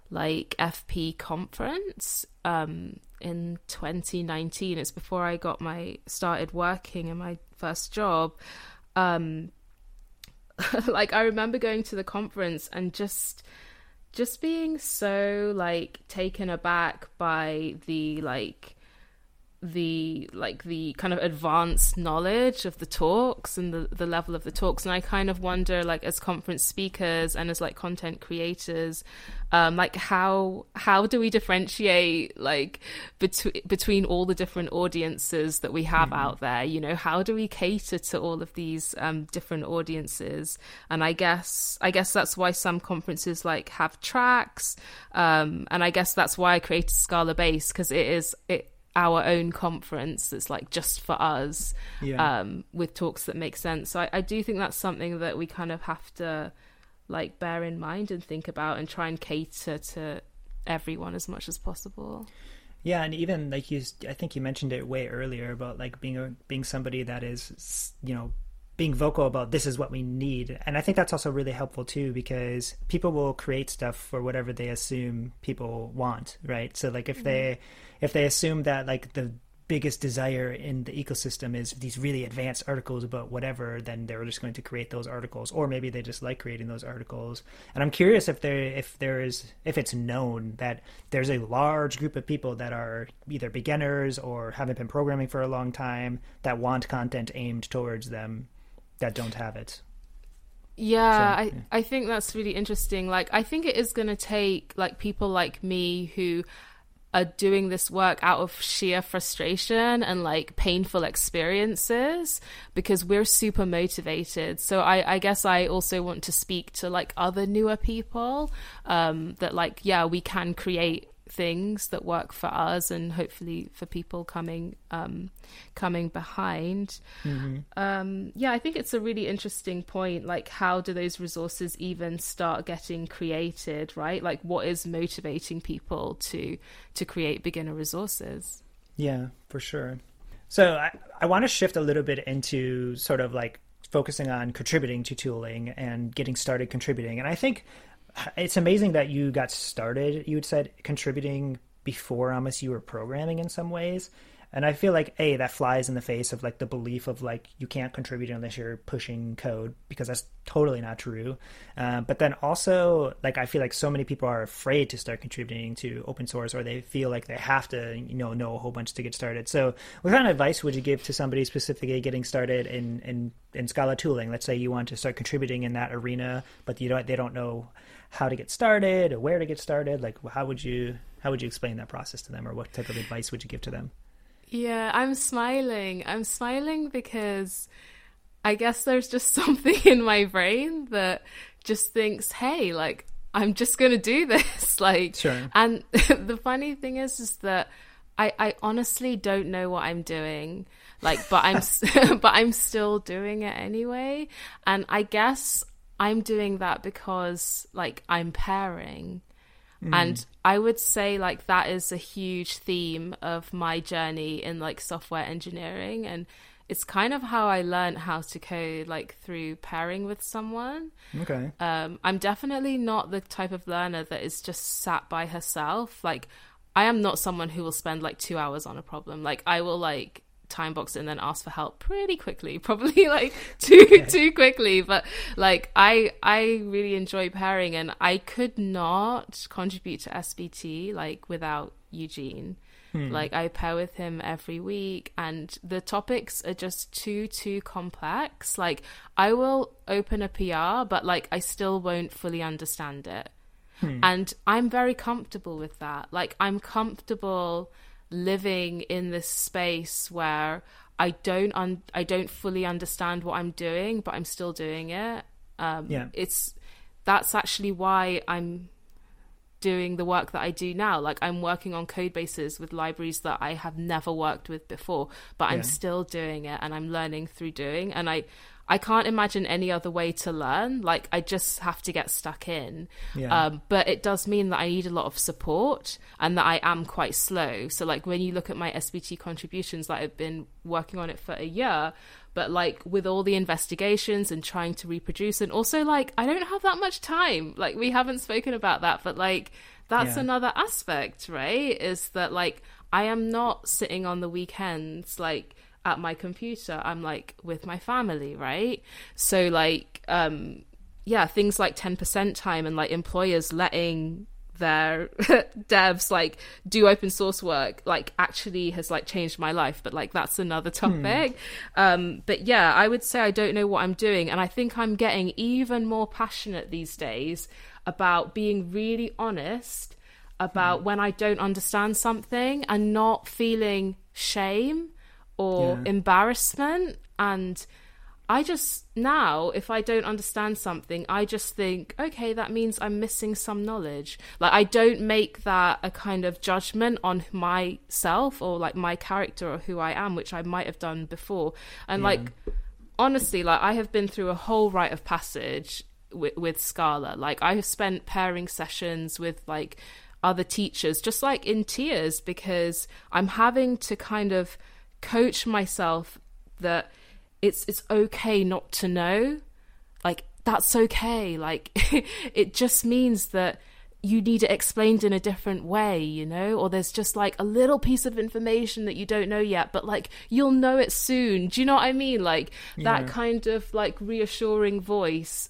like FP conference in 2019. It's before I got started working in my first job. Like I remember going to the conference and just being so like taken aback by the kind of advanced knowledge of the talks and the level of the talks. And I kind of wonder, like, as conference speakers and as like content creators, like how do we differentiate like between all the different audiences that we have out there? You know, how do we cater to all of these different audiences? And I guess that's why some conferences like have tracks, and I guess that's why I created Scala Base, because it is our own conference that's like just for us, with talks that make sense. So I do think that's something that we kind of have to like bear in mind and think about and try and cater to everyone as much as possible. Yeah, and even like you, I think you mentioned it way earlier about like being somebody that is, you know, being vocal about this is what we need. And I think that's also really helpful too, because people will create stuff for whatever they assume people want, right? So like if they assume that like the biggest desire in the ecosystem is these really advanced articles about whatever, then they're just going to create those articles, or maybe they just like creating those articles. And I'm curious if it's known that there's a large group of people that are either beginners or haven't been programming for a long time that want content aimed towards them that don't have it. Yeah, so, yeah. I think that's really interesting. Like, I think it is going to take like people like me who are doing this work out of sheer frustration and like painful experiences, because we're super motivated. So I guess I also want to speak to like other newer people that like, yeah, we can create things that work for us and hopefully for people coming behind. Yeah, I think it's a really interesting point. Like, how do those resources even start getting created, right? Like, what is motivating people to create beginner resources? Yeah, for sure. So I want to shift a little bit into sort of like focusing on contributing to tooling and getting started contributing. And I think it's amazing that you got started, you had said, contributing before almost you were programming in some ways. And I feel like, A, that flies in the face of like the belief of like you can't contribute unless you're pushing code, because that's totally not true. But then also, like, I feel like so many people are afraid to start contributing to open source, or they feel like they have to, you know a whole bunch to get started. So what kind of advice would you give to somebody specifically getting started in Scala tooling? Let's say you want to start contributing in that arena, but they don't know how to get started or where to get started. Like, how would you explain that process to them, or what type of advice would you give to them? Yeah, I'm smiling because I guess there's just something in my brain that just thinks, hey, like, I'm just going to do this. Like, sure. And the funny thing is that I honestly don't know what I'm doing, like, but I'm still doing it anyway. And I guess I'm doing that because like I'm pairing. And I would say like that is a huge theme of my journey in like software engineering, and it's kind of how I learned how to code, like through pairing with someone. Okay. I'm definitely not the type of learner that is just sat by herself. Like, I am not someone who will spend like 2 hours on a problem. Like, I will like time box and then ask for help pretty quickly, probably like too quickly. But like I really enjoy pairing, and I could not contribute to SBT like without Eugene. Like, I pair with him every week, and the topics are just too complex. Like, I will open a PR, but like I still won't fully understand it. And I'm very comfortable with that. Like, I'm comfortable living in this space where I don't fully understand what I'm doing, but I'm still doing it. That's actually why I'm doing the work that I do now. Like, I'm working on code bases with libraries that I have never worked with before, but I'm still doing it, and I'm learning through doing. And I can't imagine any other way to learn. Like, I just have to get stuck in. But it does mean that I need a lot of support, and that I am quite slow. So like, when you look at my SBT contributions, like, I've been working on it for a year, but like with all the investigations and trying to reproduce, and also like, I don't have that much time. Like, we haven't spoken about that, but like, that's another aspect, right? Is that like, I am not sitting on the weekends, like, at my computer. I'm like with my family, right? So like things like 10% time, and like employers letting their devs like do open source work, like, actually has like changed my life, but like that's another topic. But yeah, I would say I don't know what I'm doing, and I think I'm getting even more passionate these days about being really honest about when I don't understand something, and not feeling shame or embarrassment. And I just now, if I don't understand something, I just think, okay, that means I'm missing some knowledge. Like, I don't make that a kind of judgment on myself or like my character or who I am, which I might have done before. And like, honestly, like I have been through a whole rite of passage with Scala. Like I have spent pairing sessions with like other teachers, just like in tears, because I'm having to kind of coach myself that it's okay not to know. Like, that's okay. Like, it just means that you need it explained in a different way, you know, or there's just like a little piece of information that you don't know yet, but like, you'll know it soon. Do you know what I mean? Like that kind of like reassuring voice.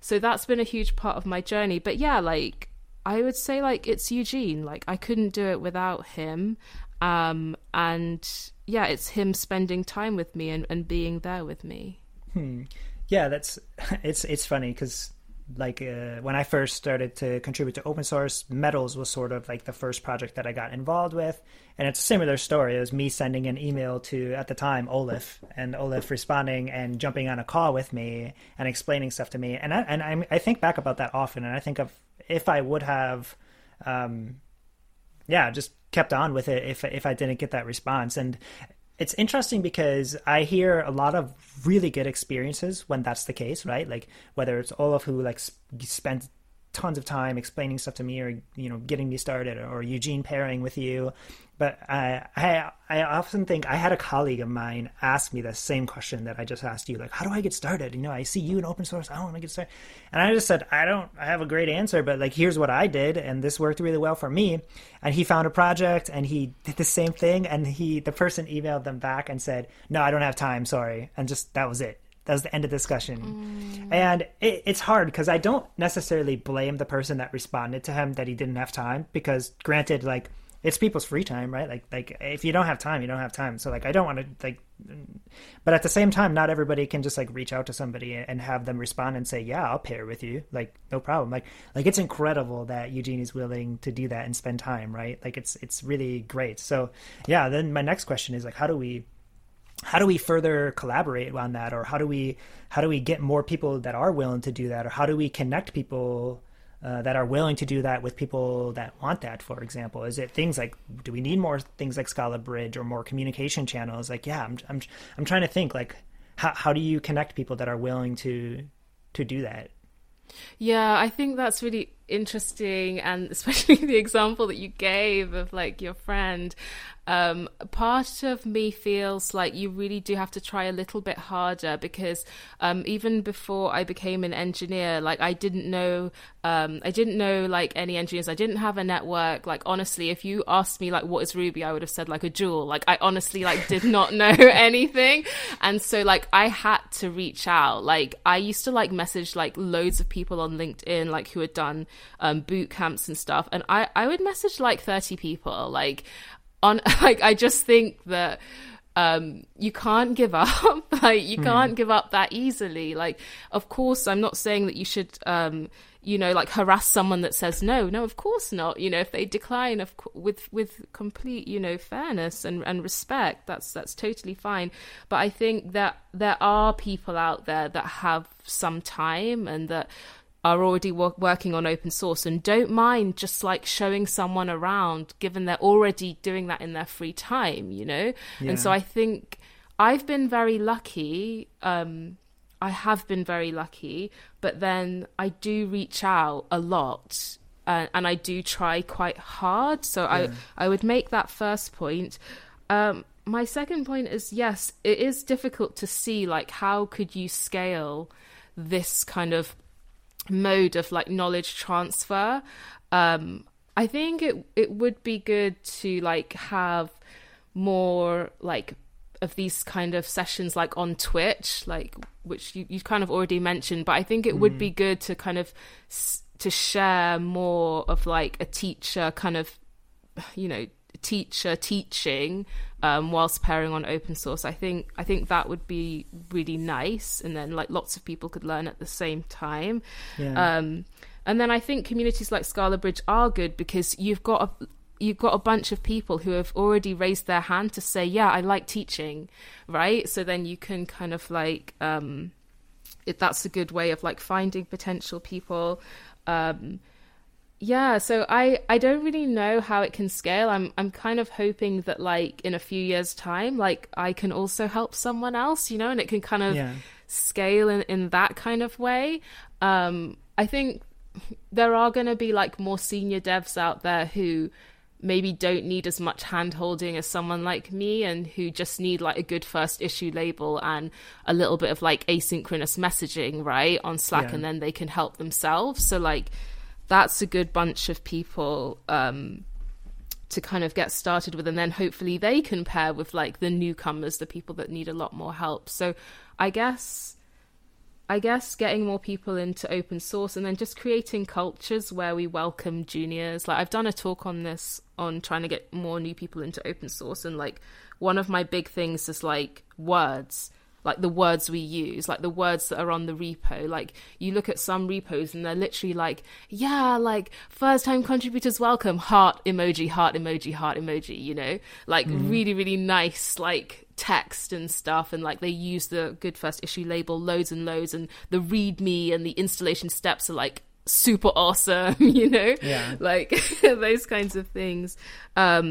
So that's been a huge part of my journey, but yeah, like I would say like it's Eugene, like I couldn't do it without him. And yeah, it's him spending time with me and being there with me. Yeah, that's it's funny because like when I first started to contribute to open source, Metals was sort of like the first project that I got involved with, and it's a similar story. It was me sending an email to, at the time, Olaf, and Olaf responding and jumping on a call with me and explaining stuff to me. And I think back about that often, and I think of if I would have just kept on with it if I didn't get that response. And it's interesting because I hear a lot of really good experiences when that's the case, right? Like whether it's Olaf, who like spent tons of time explaining stuff to me, or, you know, getting me started, or Eugene pairing with you. But I often think, I had a colleague of mine ask me the same question that I just asked you, like, how do I get started? You know, I see you in open source, I don't want to get started. And I just said, I have a great answer, but like, here's what I did, and this worked really well for me. And he found a project and he did the same thing, and the person emailed them back and said, no, I don't have time, sorry. And just, that was it. That was the end of discussion. And it's hard because I don't necessarily blame the person that responded to him that he didn't have time, because granted, like, it's people's free time, right? Like if you don't have time, you don't have time. So like, I don't want to like, but at the same time, not everybody can just like reach out to somebody and have them respond and say, yeah, I'll pair with you. Like, no problem. Like it's incredible that Eugene is willing to do that and spend time, right? Like it's really great. So yeah, then my next question is like, how do we further collaborate on that? Or how do we get more people that are willing to do that? Or how do we connect people that are willing to do that with people that want that, for example? Is it things like, do we need more things like Scala Bridge or more communication channels? Like, yeah, I'm trying to think, like, how do you connect people that are willing to do that? Yeah, I think that's really interesting, and especially the example that you gave of like your friend. Part of me feels like you really do have to try a little bit harder, because even before I became an engineer, like I didn't know like any engineers. I didn't have a network. Like, honestly, if you asked me like what is Ruby, I would have said like a jewel. Like, I honestly like did not know anything, and so like I had to reach out. Like, I used to like message like loads of people on LinkedIn like who had done boot camps and stuff, and I would message like 30 people. Like, on like, I just think that you can't give up. Like, you can't give up that easily. Like, of course, I'm not saying that you should you know, like harass someone that says no, of course not. You know, if they decline, with complete, you know, fairness and respect, that's totally fine. But I think that there are people out there that have some time and that are already working on open source and don't mind just like showing someone around, given they're already doing that in their free time, you know? Yeah. And so I think I've been very lucky. I have been very lucky, but then I do reach out a lot and I do try quite hard. So yeah. I would make that first point. My second point is, yes, it is difficult to see like how could you scale this kind of mode of like knowledge transfer. I think it would be good to like have more like of these kind of sessions like on Twitch, like which you kind of already mentioned, but I think it would be good to kind of to share more of like a teacher kind of, you know, teacher teaching whilst pairing on open source. I think that would be really nice, and then like lots of people could learn at the same time. And then I think communities like Scala Bridge are good because you've got you've got a bunch of people who have already raised their hand to say, yeah, I like teaching, right? So then you can kind of like, that's a good way of like finding potential people. Yeah, so I don't really know how it can scale. I'm kind of hoping that like in a few years' time, like I can also help someone else, you know, and it can kind of scale in that kind of way. I think there are going to be like more senior devs out there who maybe don't need as much hand-holding as someone like me, and who just need like a good first issue label and a little bit of like asynchronous messaging, right, on Slack, and then they can help themselves. So like that's a good bunch of people to kind of get started with, and then hopefully they can pair with like the newcomers, the people that need a lot more help. So I guess getting more people into open source, and then just creating cultures where we welcome juniors. Like I've done a talk on this, on trying to get more new people into open source. And like one of my big things is like words, like the words we use, like the words that are on the repo. Like you look at some repos and they're literally like, yeah, like first time contributors welcome, heart emoji, heart emoji, heart emoji, you know, like really, really nice, like text and stuff. And like they use the good first issue label loads and loads, and the readme and the installation steps are like super awesome, you know, like those kinds of things. But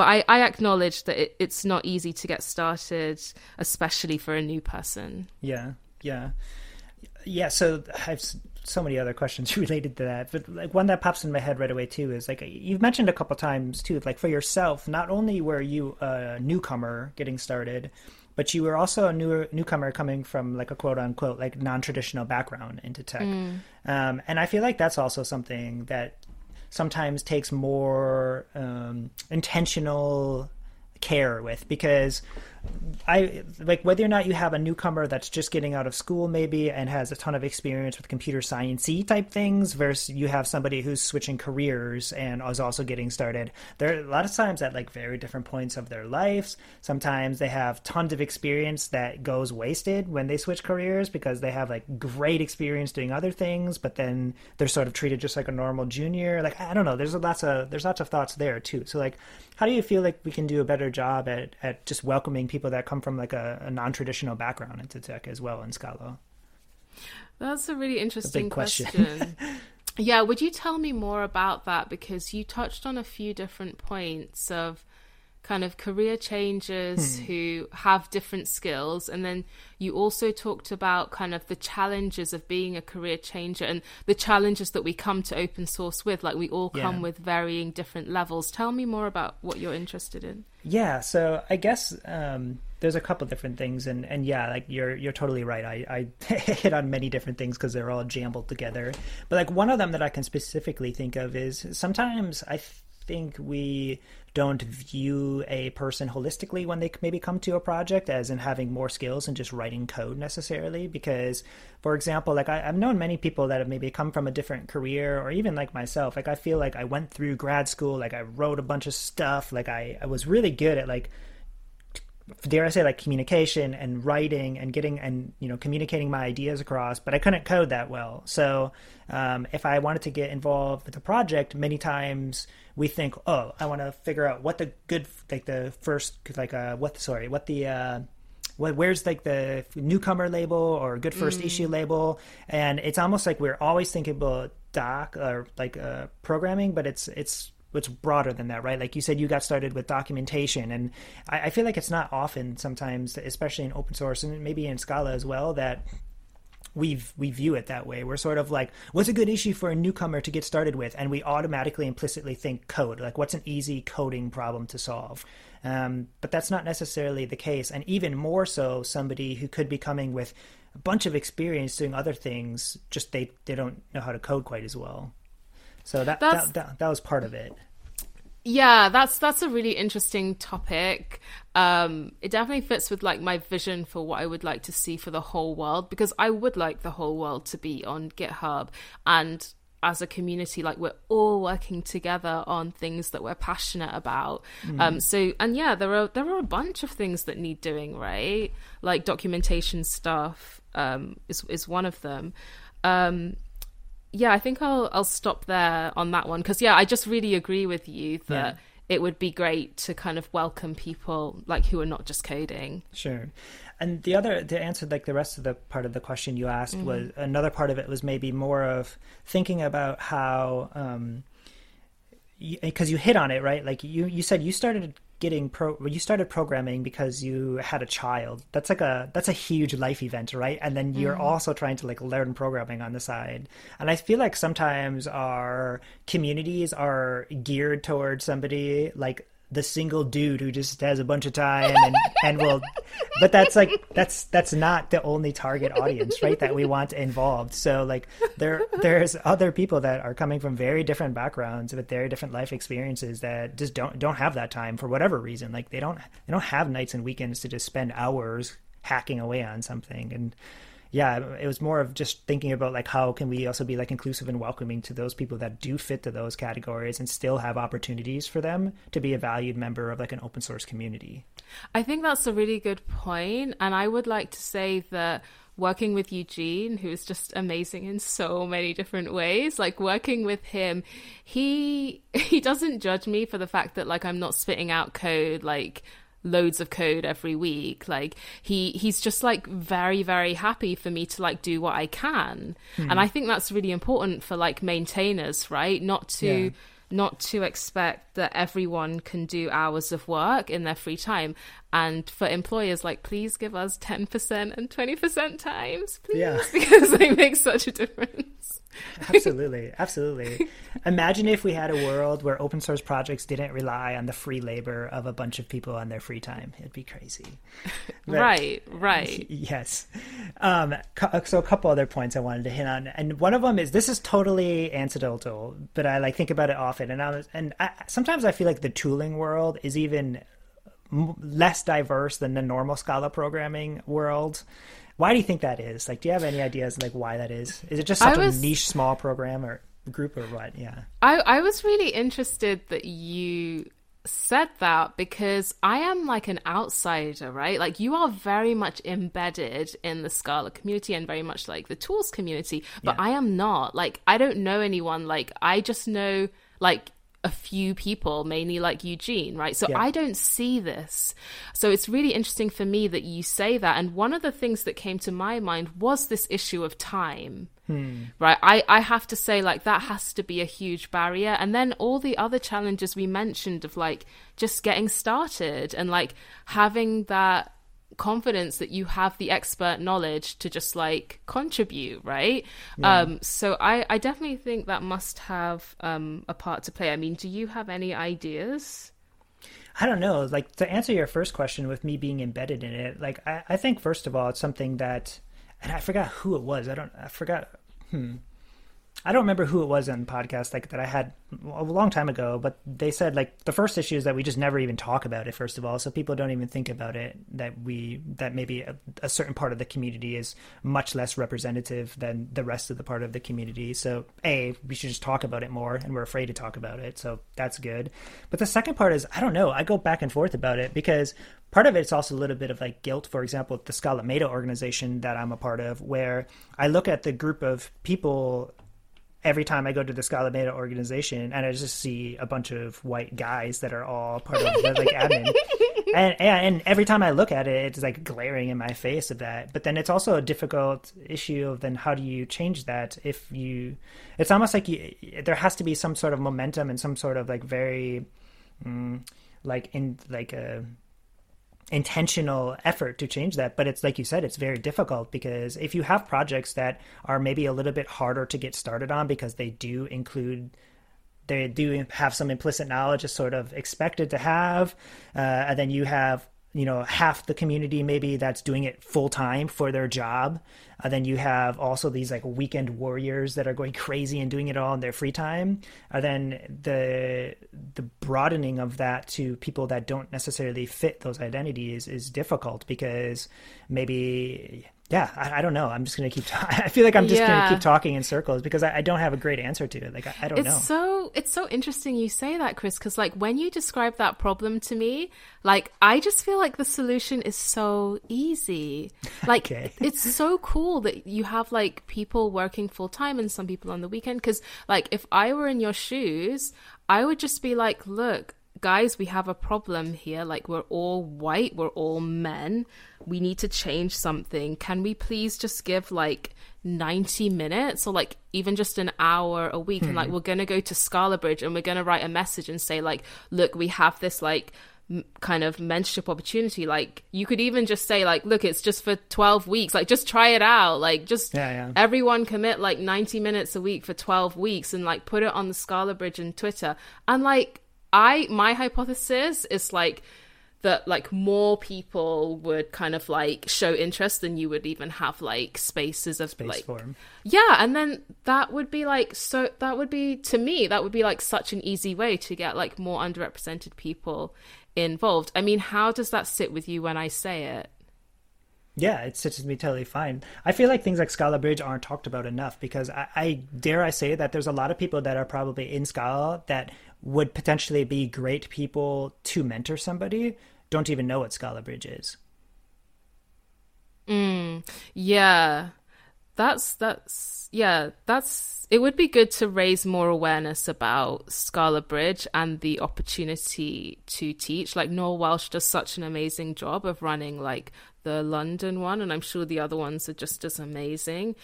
I acknowledge that it's not easy to get started, especially for a new person. So I've so many other questions related to that, but like one that pops in my head right away too is like you've mentioned a couple times too, like for yourself, not only were you a newcomer getting started, but you were also a newcomer coming from like a quote unquote like non-traditional background into tech. And I feel like that's also something that sometimes takes more intentional care with, because I like whether or not you have a newcomer that's just getting out of school maybe and has a ton of experience with computer science-y type things versus you have somebody who's switching careers and is also getting started. There are a lot of times at like very different points of their lives. Sometimes they have tons of experience that goes wasted when they switch careers because they have like great experience doing other things, but then they're sort of treated just like a normal junior. Like, I don't know, there's lots of thoughts there too. So like, how do you feel like we can do a better job at just welcoming people that come from like a non-traditional background into tech as well in Scala? That's a really interesting question. Yeah, would you tell me more about that? Because you touched on a few different points of kind of career changers who have different skills, and then you also talked about kind of the challenges of being a career changer and the challenges that we come to open source with, like we all come with varying different levels. Tell me more about what you're interested in. So I guess there's a couple different things, and yeah, like you're totally right. I hit on many different things because they're all jumbled together, but like one of them that I can specifically think of is sometimes I think we don't view a person holistically when they maybe come to a project, as in having more skills and just writing code necessarily. Because, for example, like I've known many people that have maybe come from a different career, or even like myself, like I feel like I went through grad school, like I wrote a bunch of stuff, like I was really good at like, dare I say, like communication and writing and getting and, you know, communicating my ideas across, but I couldn't code that well. So if I wanted to get involved with a project, many times we think, oh, I want to figure out what the good, like the first, like where's like the newcomer label or good first issue label. And it's almost like we're always thinking about doc or like programming, but it's broader than that, right? Like you said, you got started with documentation, and I feel like it's not often sometimes, especially in open source and maybe in Scala as well, that we view it that way. We're sort of like, what's a good issue for a newcomer to get started with? And we automatically implicitly think code, like what's an easy coding problem to solve? But that's not necessarily the case. And even more so, somebody who could be coming with a bunch of experience doing other things, just they don't know how to code quite as well. So that was part of it. Yeah, that's a really interesting topic. It definitely fits with like my vision for what I would like to see for the whole world, because I would like the whole world to be on GitHub, and as a community, like we're all working together on things that we're passionate about. There are a bunch of things that need doing, right? Like documentation stuff is one of them. yeah, I think I'll stop there on that one, because yeah, I just really agree with you that it would be great to kind of welcome people like who are not just coding. Sure. And the other, to answer like the rest of the part of the question you asked, was another part of it was maybe more of thinking about how, because you hit on it, right? Like you said, you started you started programming because you had a child. That's a huge life event, right? And then you're also trying to like learn programming on the side. And I feel like sometimes our communities are geared towards somebody like the single dude who just has a bunch of time and will, but that's not the only target audience, right? That we want involved. So like there's other people that are coming from very different backgrounds with very different life experiences that just don't have that time for whatever reason. Like they don't have nights and weekends to just spend hours hacking away on something. And yeah, it was more of just thinking about like how can we also be like inclusive and welcoming to those people that do fit to those categories and still have opportunities for them to be a valued member of like an open source community. I think that's a really good point. And I would like to say that working with Eugene, who is just amazing in so many different ways, like working with him, he doesn't judge me for the fact that like I'm not spitting out code like loads of code every week. Like he's just like very, very happy for me to like do what I can. And I think that's really important for like maintainers, right? Not to expect that everyone can do hours of work in their free time. And for employers, like, please give us 10% and 20% times, please, because they make such a difference. Absolutely. Imagine if we had a world where open source projects didn't rely on the free labor of a bunch of people on their free time. It'd be crazy. But, right. Yes. So a couple other points I wanted to hit on. And one of them is, this is totally anecdotal, but I like think about it often. And sometimes I feel like the tooling world is even less diverse than the normal Scala programming world. Why do you think that is? Like, do you have any ideas like why that is? Is it just such a niche, small program or group or what? Yeah. I was really interested that you said that, because I am like an outsider, right? Like you are very much embedded in the Scala community and very much like the tools community, but I am not. Like, I don't know anyone. Like, I just know like a few people, mainly like Eugene, right? So I don't see this. So it's really interesting for me that you say that. And one of the things that came to my mind was this issue of time, right? I have to say, like, that has to be a huge barrier. And then all the other challenges we mentioned of like just getting started and like having that confidence that you have the expert knowledge to just like contribute, right? So I definitely think that must have a part to play. I mean, do you have any ideas? I don't know, like, to answer your first question with me being embedded in it, like I think first of all it's something that, and I forgot who it was, I don't remember who it was on the podcast like that I had a long time ago, but they said like the first issue is that we just never even talk about it, first of all. So people don't even think about it, that maybe a certain part of the community is much less representative than the rest of the part of the community. So we should just talk about it more, and we're afraid to talk about it. So that's good. But the second part is, I don't know, I go back and forth about it, because part of it's also a little bit of like guilt. For example, the Scala Meta organization that I'm a part of, where I look at the group of people every time I go to the Scala Beta organization, and I just see a bunch of white guys that are all part of the like admin. And every time I look at it, it's like glaring in my face of that. But then it's also a difficult issue of then how do you change that if you, it's almost like there has to be some sort of momentum and some sort of like very intentional effort to change that. But it's like you said, it's very difficult, because if you have projects that are maybe a little bit harder to get started on because they do have some implicit knowledge is sort of expected to have, and then you have, you know, half the community maybe that's doing it full time for their job. And then you have also these like weekend warriors that are going crazy and doing it all in their free time. And then the broadening of that to people that don't necessarily fit those identities is difficult, because maybe, yeah, I don't know. I'm just going to keep I feel like I'm just going to keep talking in circles, because I don't have a great answer to it. Like, I don't know. It's so interesting you say that, Chris, because like when you describe that problem to me, like I just feel like the solution is so easy. Like, it's so cool cool that you have like people working full time and some people on the weekend. Because like if I were in your shoes, I would just be like, look, guys, we have a problem here. Like we're all white, we're all men. We need to change something. Can we please just give like 90 minutes or like even just an hour a week? And like we're gonna go to Scala Bridge and we're gonna write a message and say like, look, we have this like kind of mentorship opportunity. Like you could even just say like, look, it's just for 12 weeks, like just try it out, like just everyone commit like 90 minutes a week for 12 weeks and like put it on the Scala Bridge and Twitter. And like my hypothesis is like that like more people would kind of like show interest than you would even have like spaces of space like form. Yeah, and then that would be like, so that would be, to me, that would be like such an easy way to get like more underrepresented people involved. I mean, how does that sit with you when I say it? Yeah, it sits with me totally fine. I feel like things like Scala Bridge aren't talked about enough because I dare I say that there's a lot of people that are probably in Scala that would potentially be great people to mentor somebody, don't even know what Scala Bridge is. Yeah. That's it would be good to raise more awareness about Scala Bridge and the opportunity to teach. Like Noel Welsh does such an amazing job of running like the London one, and I'm sure the other ones are just as amazing.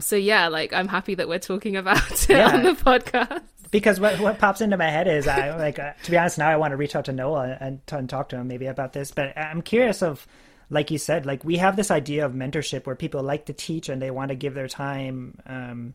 So yeah, like I'm happy that we're talking about it on the podcast. Because what pops into my head is I like to be honest, now I want to reach out to Noel and talk to him maybe about this, but I'm curious of, like you said, like we have this idea of mentorship where people like to teach and they want to give their time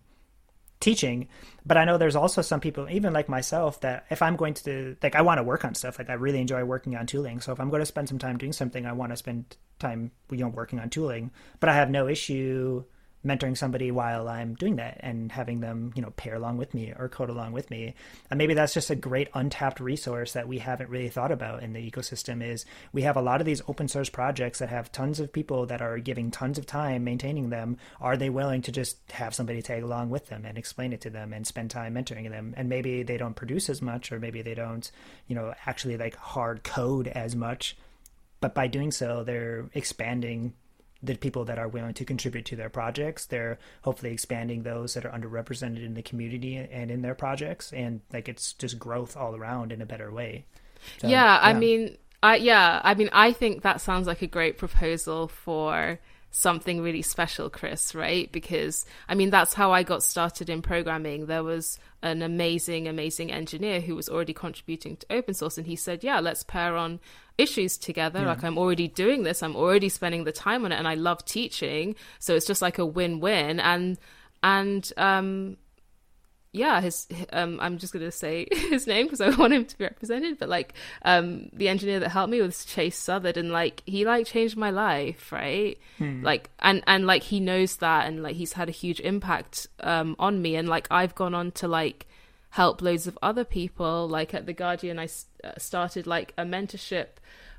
teaching. But I know there's also some people, even like myself, that if I'm going to, like I want to work on stuff, like I really enjoy working on tooling. So if I'm going to spend some time doing something, I want to spend time, working on tooling, but I have no issue mentoring somebody while I'm doing that and having them, pair along with me or code along with me. And maybe that's just a great untapped resource that we haven't really thought about in the ecosystem is we have a lot of these open source projects that have tons of people that are giving tons of time maintaining them. Are they willing to just have somebody tag along with them and explain it to them and spend time mentoring them? And maybe they don't produce as much, or maybe they don't, actually like hard code as much, but by doing so, they're expanding the people that are willing to contribute to their projects. They're hopefully expanding those that are underrepresented in the community and in their projects. And like, it's just growth all around in a better way. So, yeah. I mean, I think that sounds like a great proposal for something really special, Chris, right? Because I mean, that's how I got started in programming. There was an amazing engineer who was already contributing to open source. And he said, yeah, let's pair on issues together. Yeah. Like I'm already doing this. I'm already spending the time on it. And I love teaching. So it's just like a win-win. And yeah, I'm just going to say his name because I want him to be represented. But like the engineer that helped me was Chase Southard, and like he like changed my life, right? Like and like he knows that, and like he's had a huge impact on me, and like I've gone on to like help loads of other people. Like at The Guardian, I started like a mentorship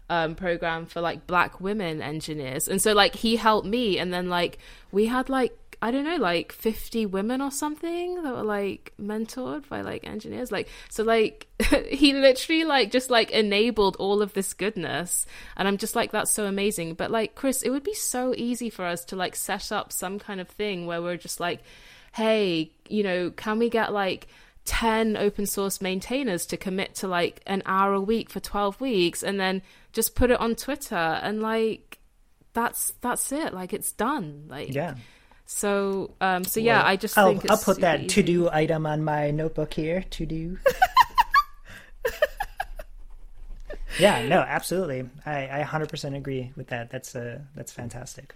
program for like Black women engineers, and so like he helped me, and then like we had like, I don't know, like 50 women or something that were like mentored by like engineers. Like, so like he literally like just like enabled all of this goodness. And I'm just like, that's so amazing. But like, Chris, it would be so easy for us to like set up some kind of thing where we're just like, hey, can we get like 10 open source maintainers to commit to like an hour a week for 12 weeks and then just put it on Twitter, and like, that's it. Like it's done. Like, yeah. So yeah, well, I just think I'll put that to-do item on my notebook here, to-do. Yeah, no, absolutely. I 100% agree with that. That's fantastic.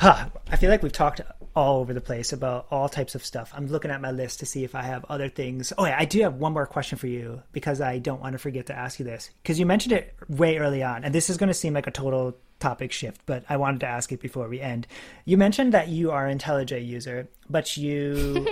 I feel like we've talked all over the place about all types of stuff. I'm looking at my list to see if I have other things. Oh, yeah, I do have one more question for you because I don't want to forget to ask you this, because you mentioned it way early on, and this is going to seem like a total topic shift, but I wanted to ask it before we end. You mentioned that you are an IntelliJ user, but you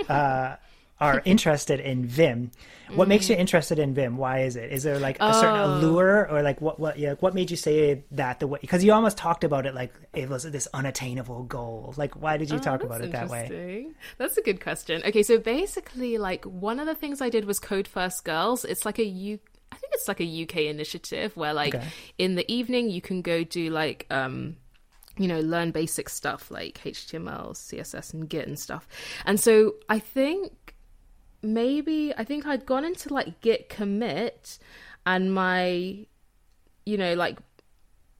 are interested in Vim. What makes you interested in Vim? Why is it? Is there like a certain allure, or like what made you say that the way? Because you almost talked about it like it was this unattainable goal. Like why did you talk about it that way? That's a good question. Okay, so basically, like one of the things I did was Code First Girls. It's like I think it's like a UK initiative where like in the evening you can go do like you know, learn basic stuff like HTML, CSS and Git and stuff. And so I think maybe, I think I'd gone into like Git commit and my, you know, like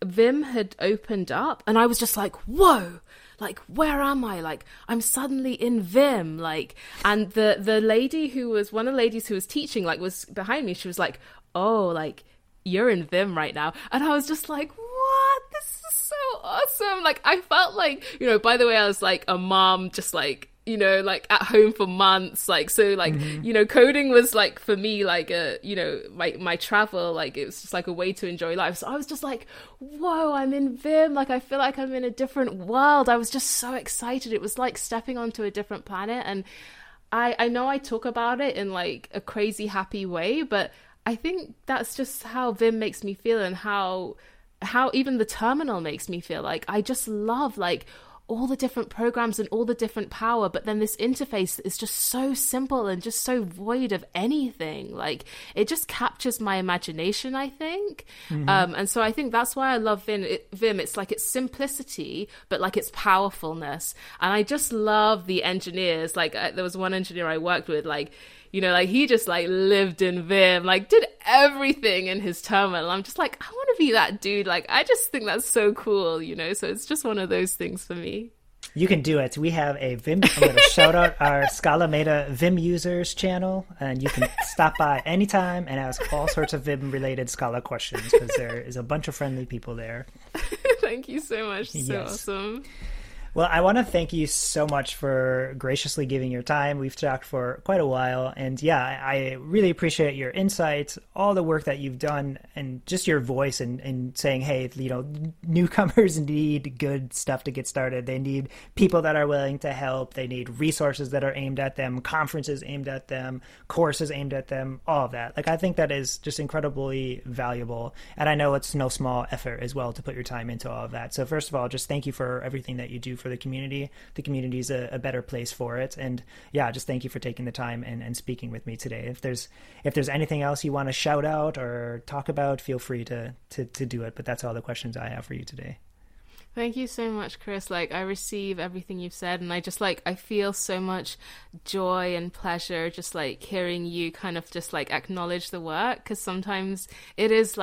Vim had opened up and I was just like, whoa, like, where am I? Like, I'm suddenly in Vim, like, and the lady who was, one of the ladies who was teaching, like, was behind me. She was like, oh, like, you're in Vim right now. And I was just like, what? This is so awesome. Like, I felt like, you know, by the way, I was like a mom, just like, you know, like at home for months, like, so like, you know, coding was like for me, like a, you know, my travel, like it was just like a way to enjoy life. So I was just like, whoa, I'm in Vim. Like, I feel like I'm in a different world. I was just so excited. It was like stepping onto a different planet. And I know I talk about it in like a crazy happy way, but I think that's just how Vim makes me feel and how even the terminal makes me feel. Like, I just love like all the different programs and all the different power, but then this interface is just so simple and just so void of anything. Like, it just captures my imagination, I think. And so I think that's why I love Vim. It's like its simplicity, but like its powerfulness. And I just love the engineers. Like, there was one engineer I worked with, like, you know, like he just like lived in Vim, like did everything in his terminal. I'm just like, I want to be that dude. Like, I just think that's so cool, you know? So it's just one of those things for me. You can do it. We have a Vim. I'm going to shout out our Scala Meta Vim users channel, and you can stop by anytime and ask all sorts of Vim related Scala questions because there is a bunch of friendly people there. Thank you so much. Yes. So awesome. Well, I want to thank you so much for graciously giving your time. We've talked for quite a while. And yeah, I really appreciate your insights, all the work that you've done, and just your voice and saying, hey, you know, newcomers need good stuff to get started. They need people that are willing to help. They need resources that are aimed at them, conferences aimed at them, courses aimed at them, all of that. Like, I think that is just incredibly valuable. And I know it's no small effort as well to put your time into all of that. So first of all, just thank you for everything that you do for the community. The community is a better place for it. And yeah, just thank you for taking the time and speaking with me today. If there's anything else you want to shout out or talk about, feel free to do it. But that's all the questions I have for you today. Thank you so much, Chris. Like, I receive everything you've said, and I just like, I feel so much joy and pleasure just like hearing you kind of just like acknowledge the work, because sometimes it is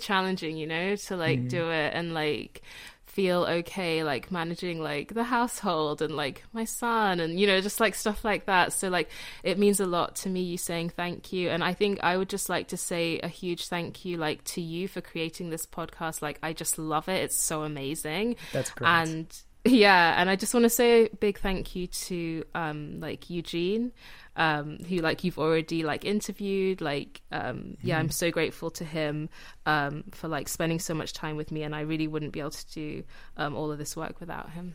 challenging, you know, to like do it and like feel okay like managing like the household and like my son and, you know, just like stuff like that. So like, it means a lot to me, you saying thank you. And I think I would just like to say a huge thank you like to you for creating this podcast. Like, I just love it. It's so amazing. That's great. And yeah, and I just want to say a big thank you to like Eugene, who like you've already like interviewed, like yeah, I'm so grateful to him for like spending so much time with me, and I really wouldn't be able to do all of this work without him.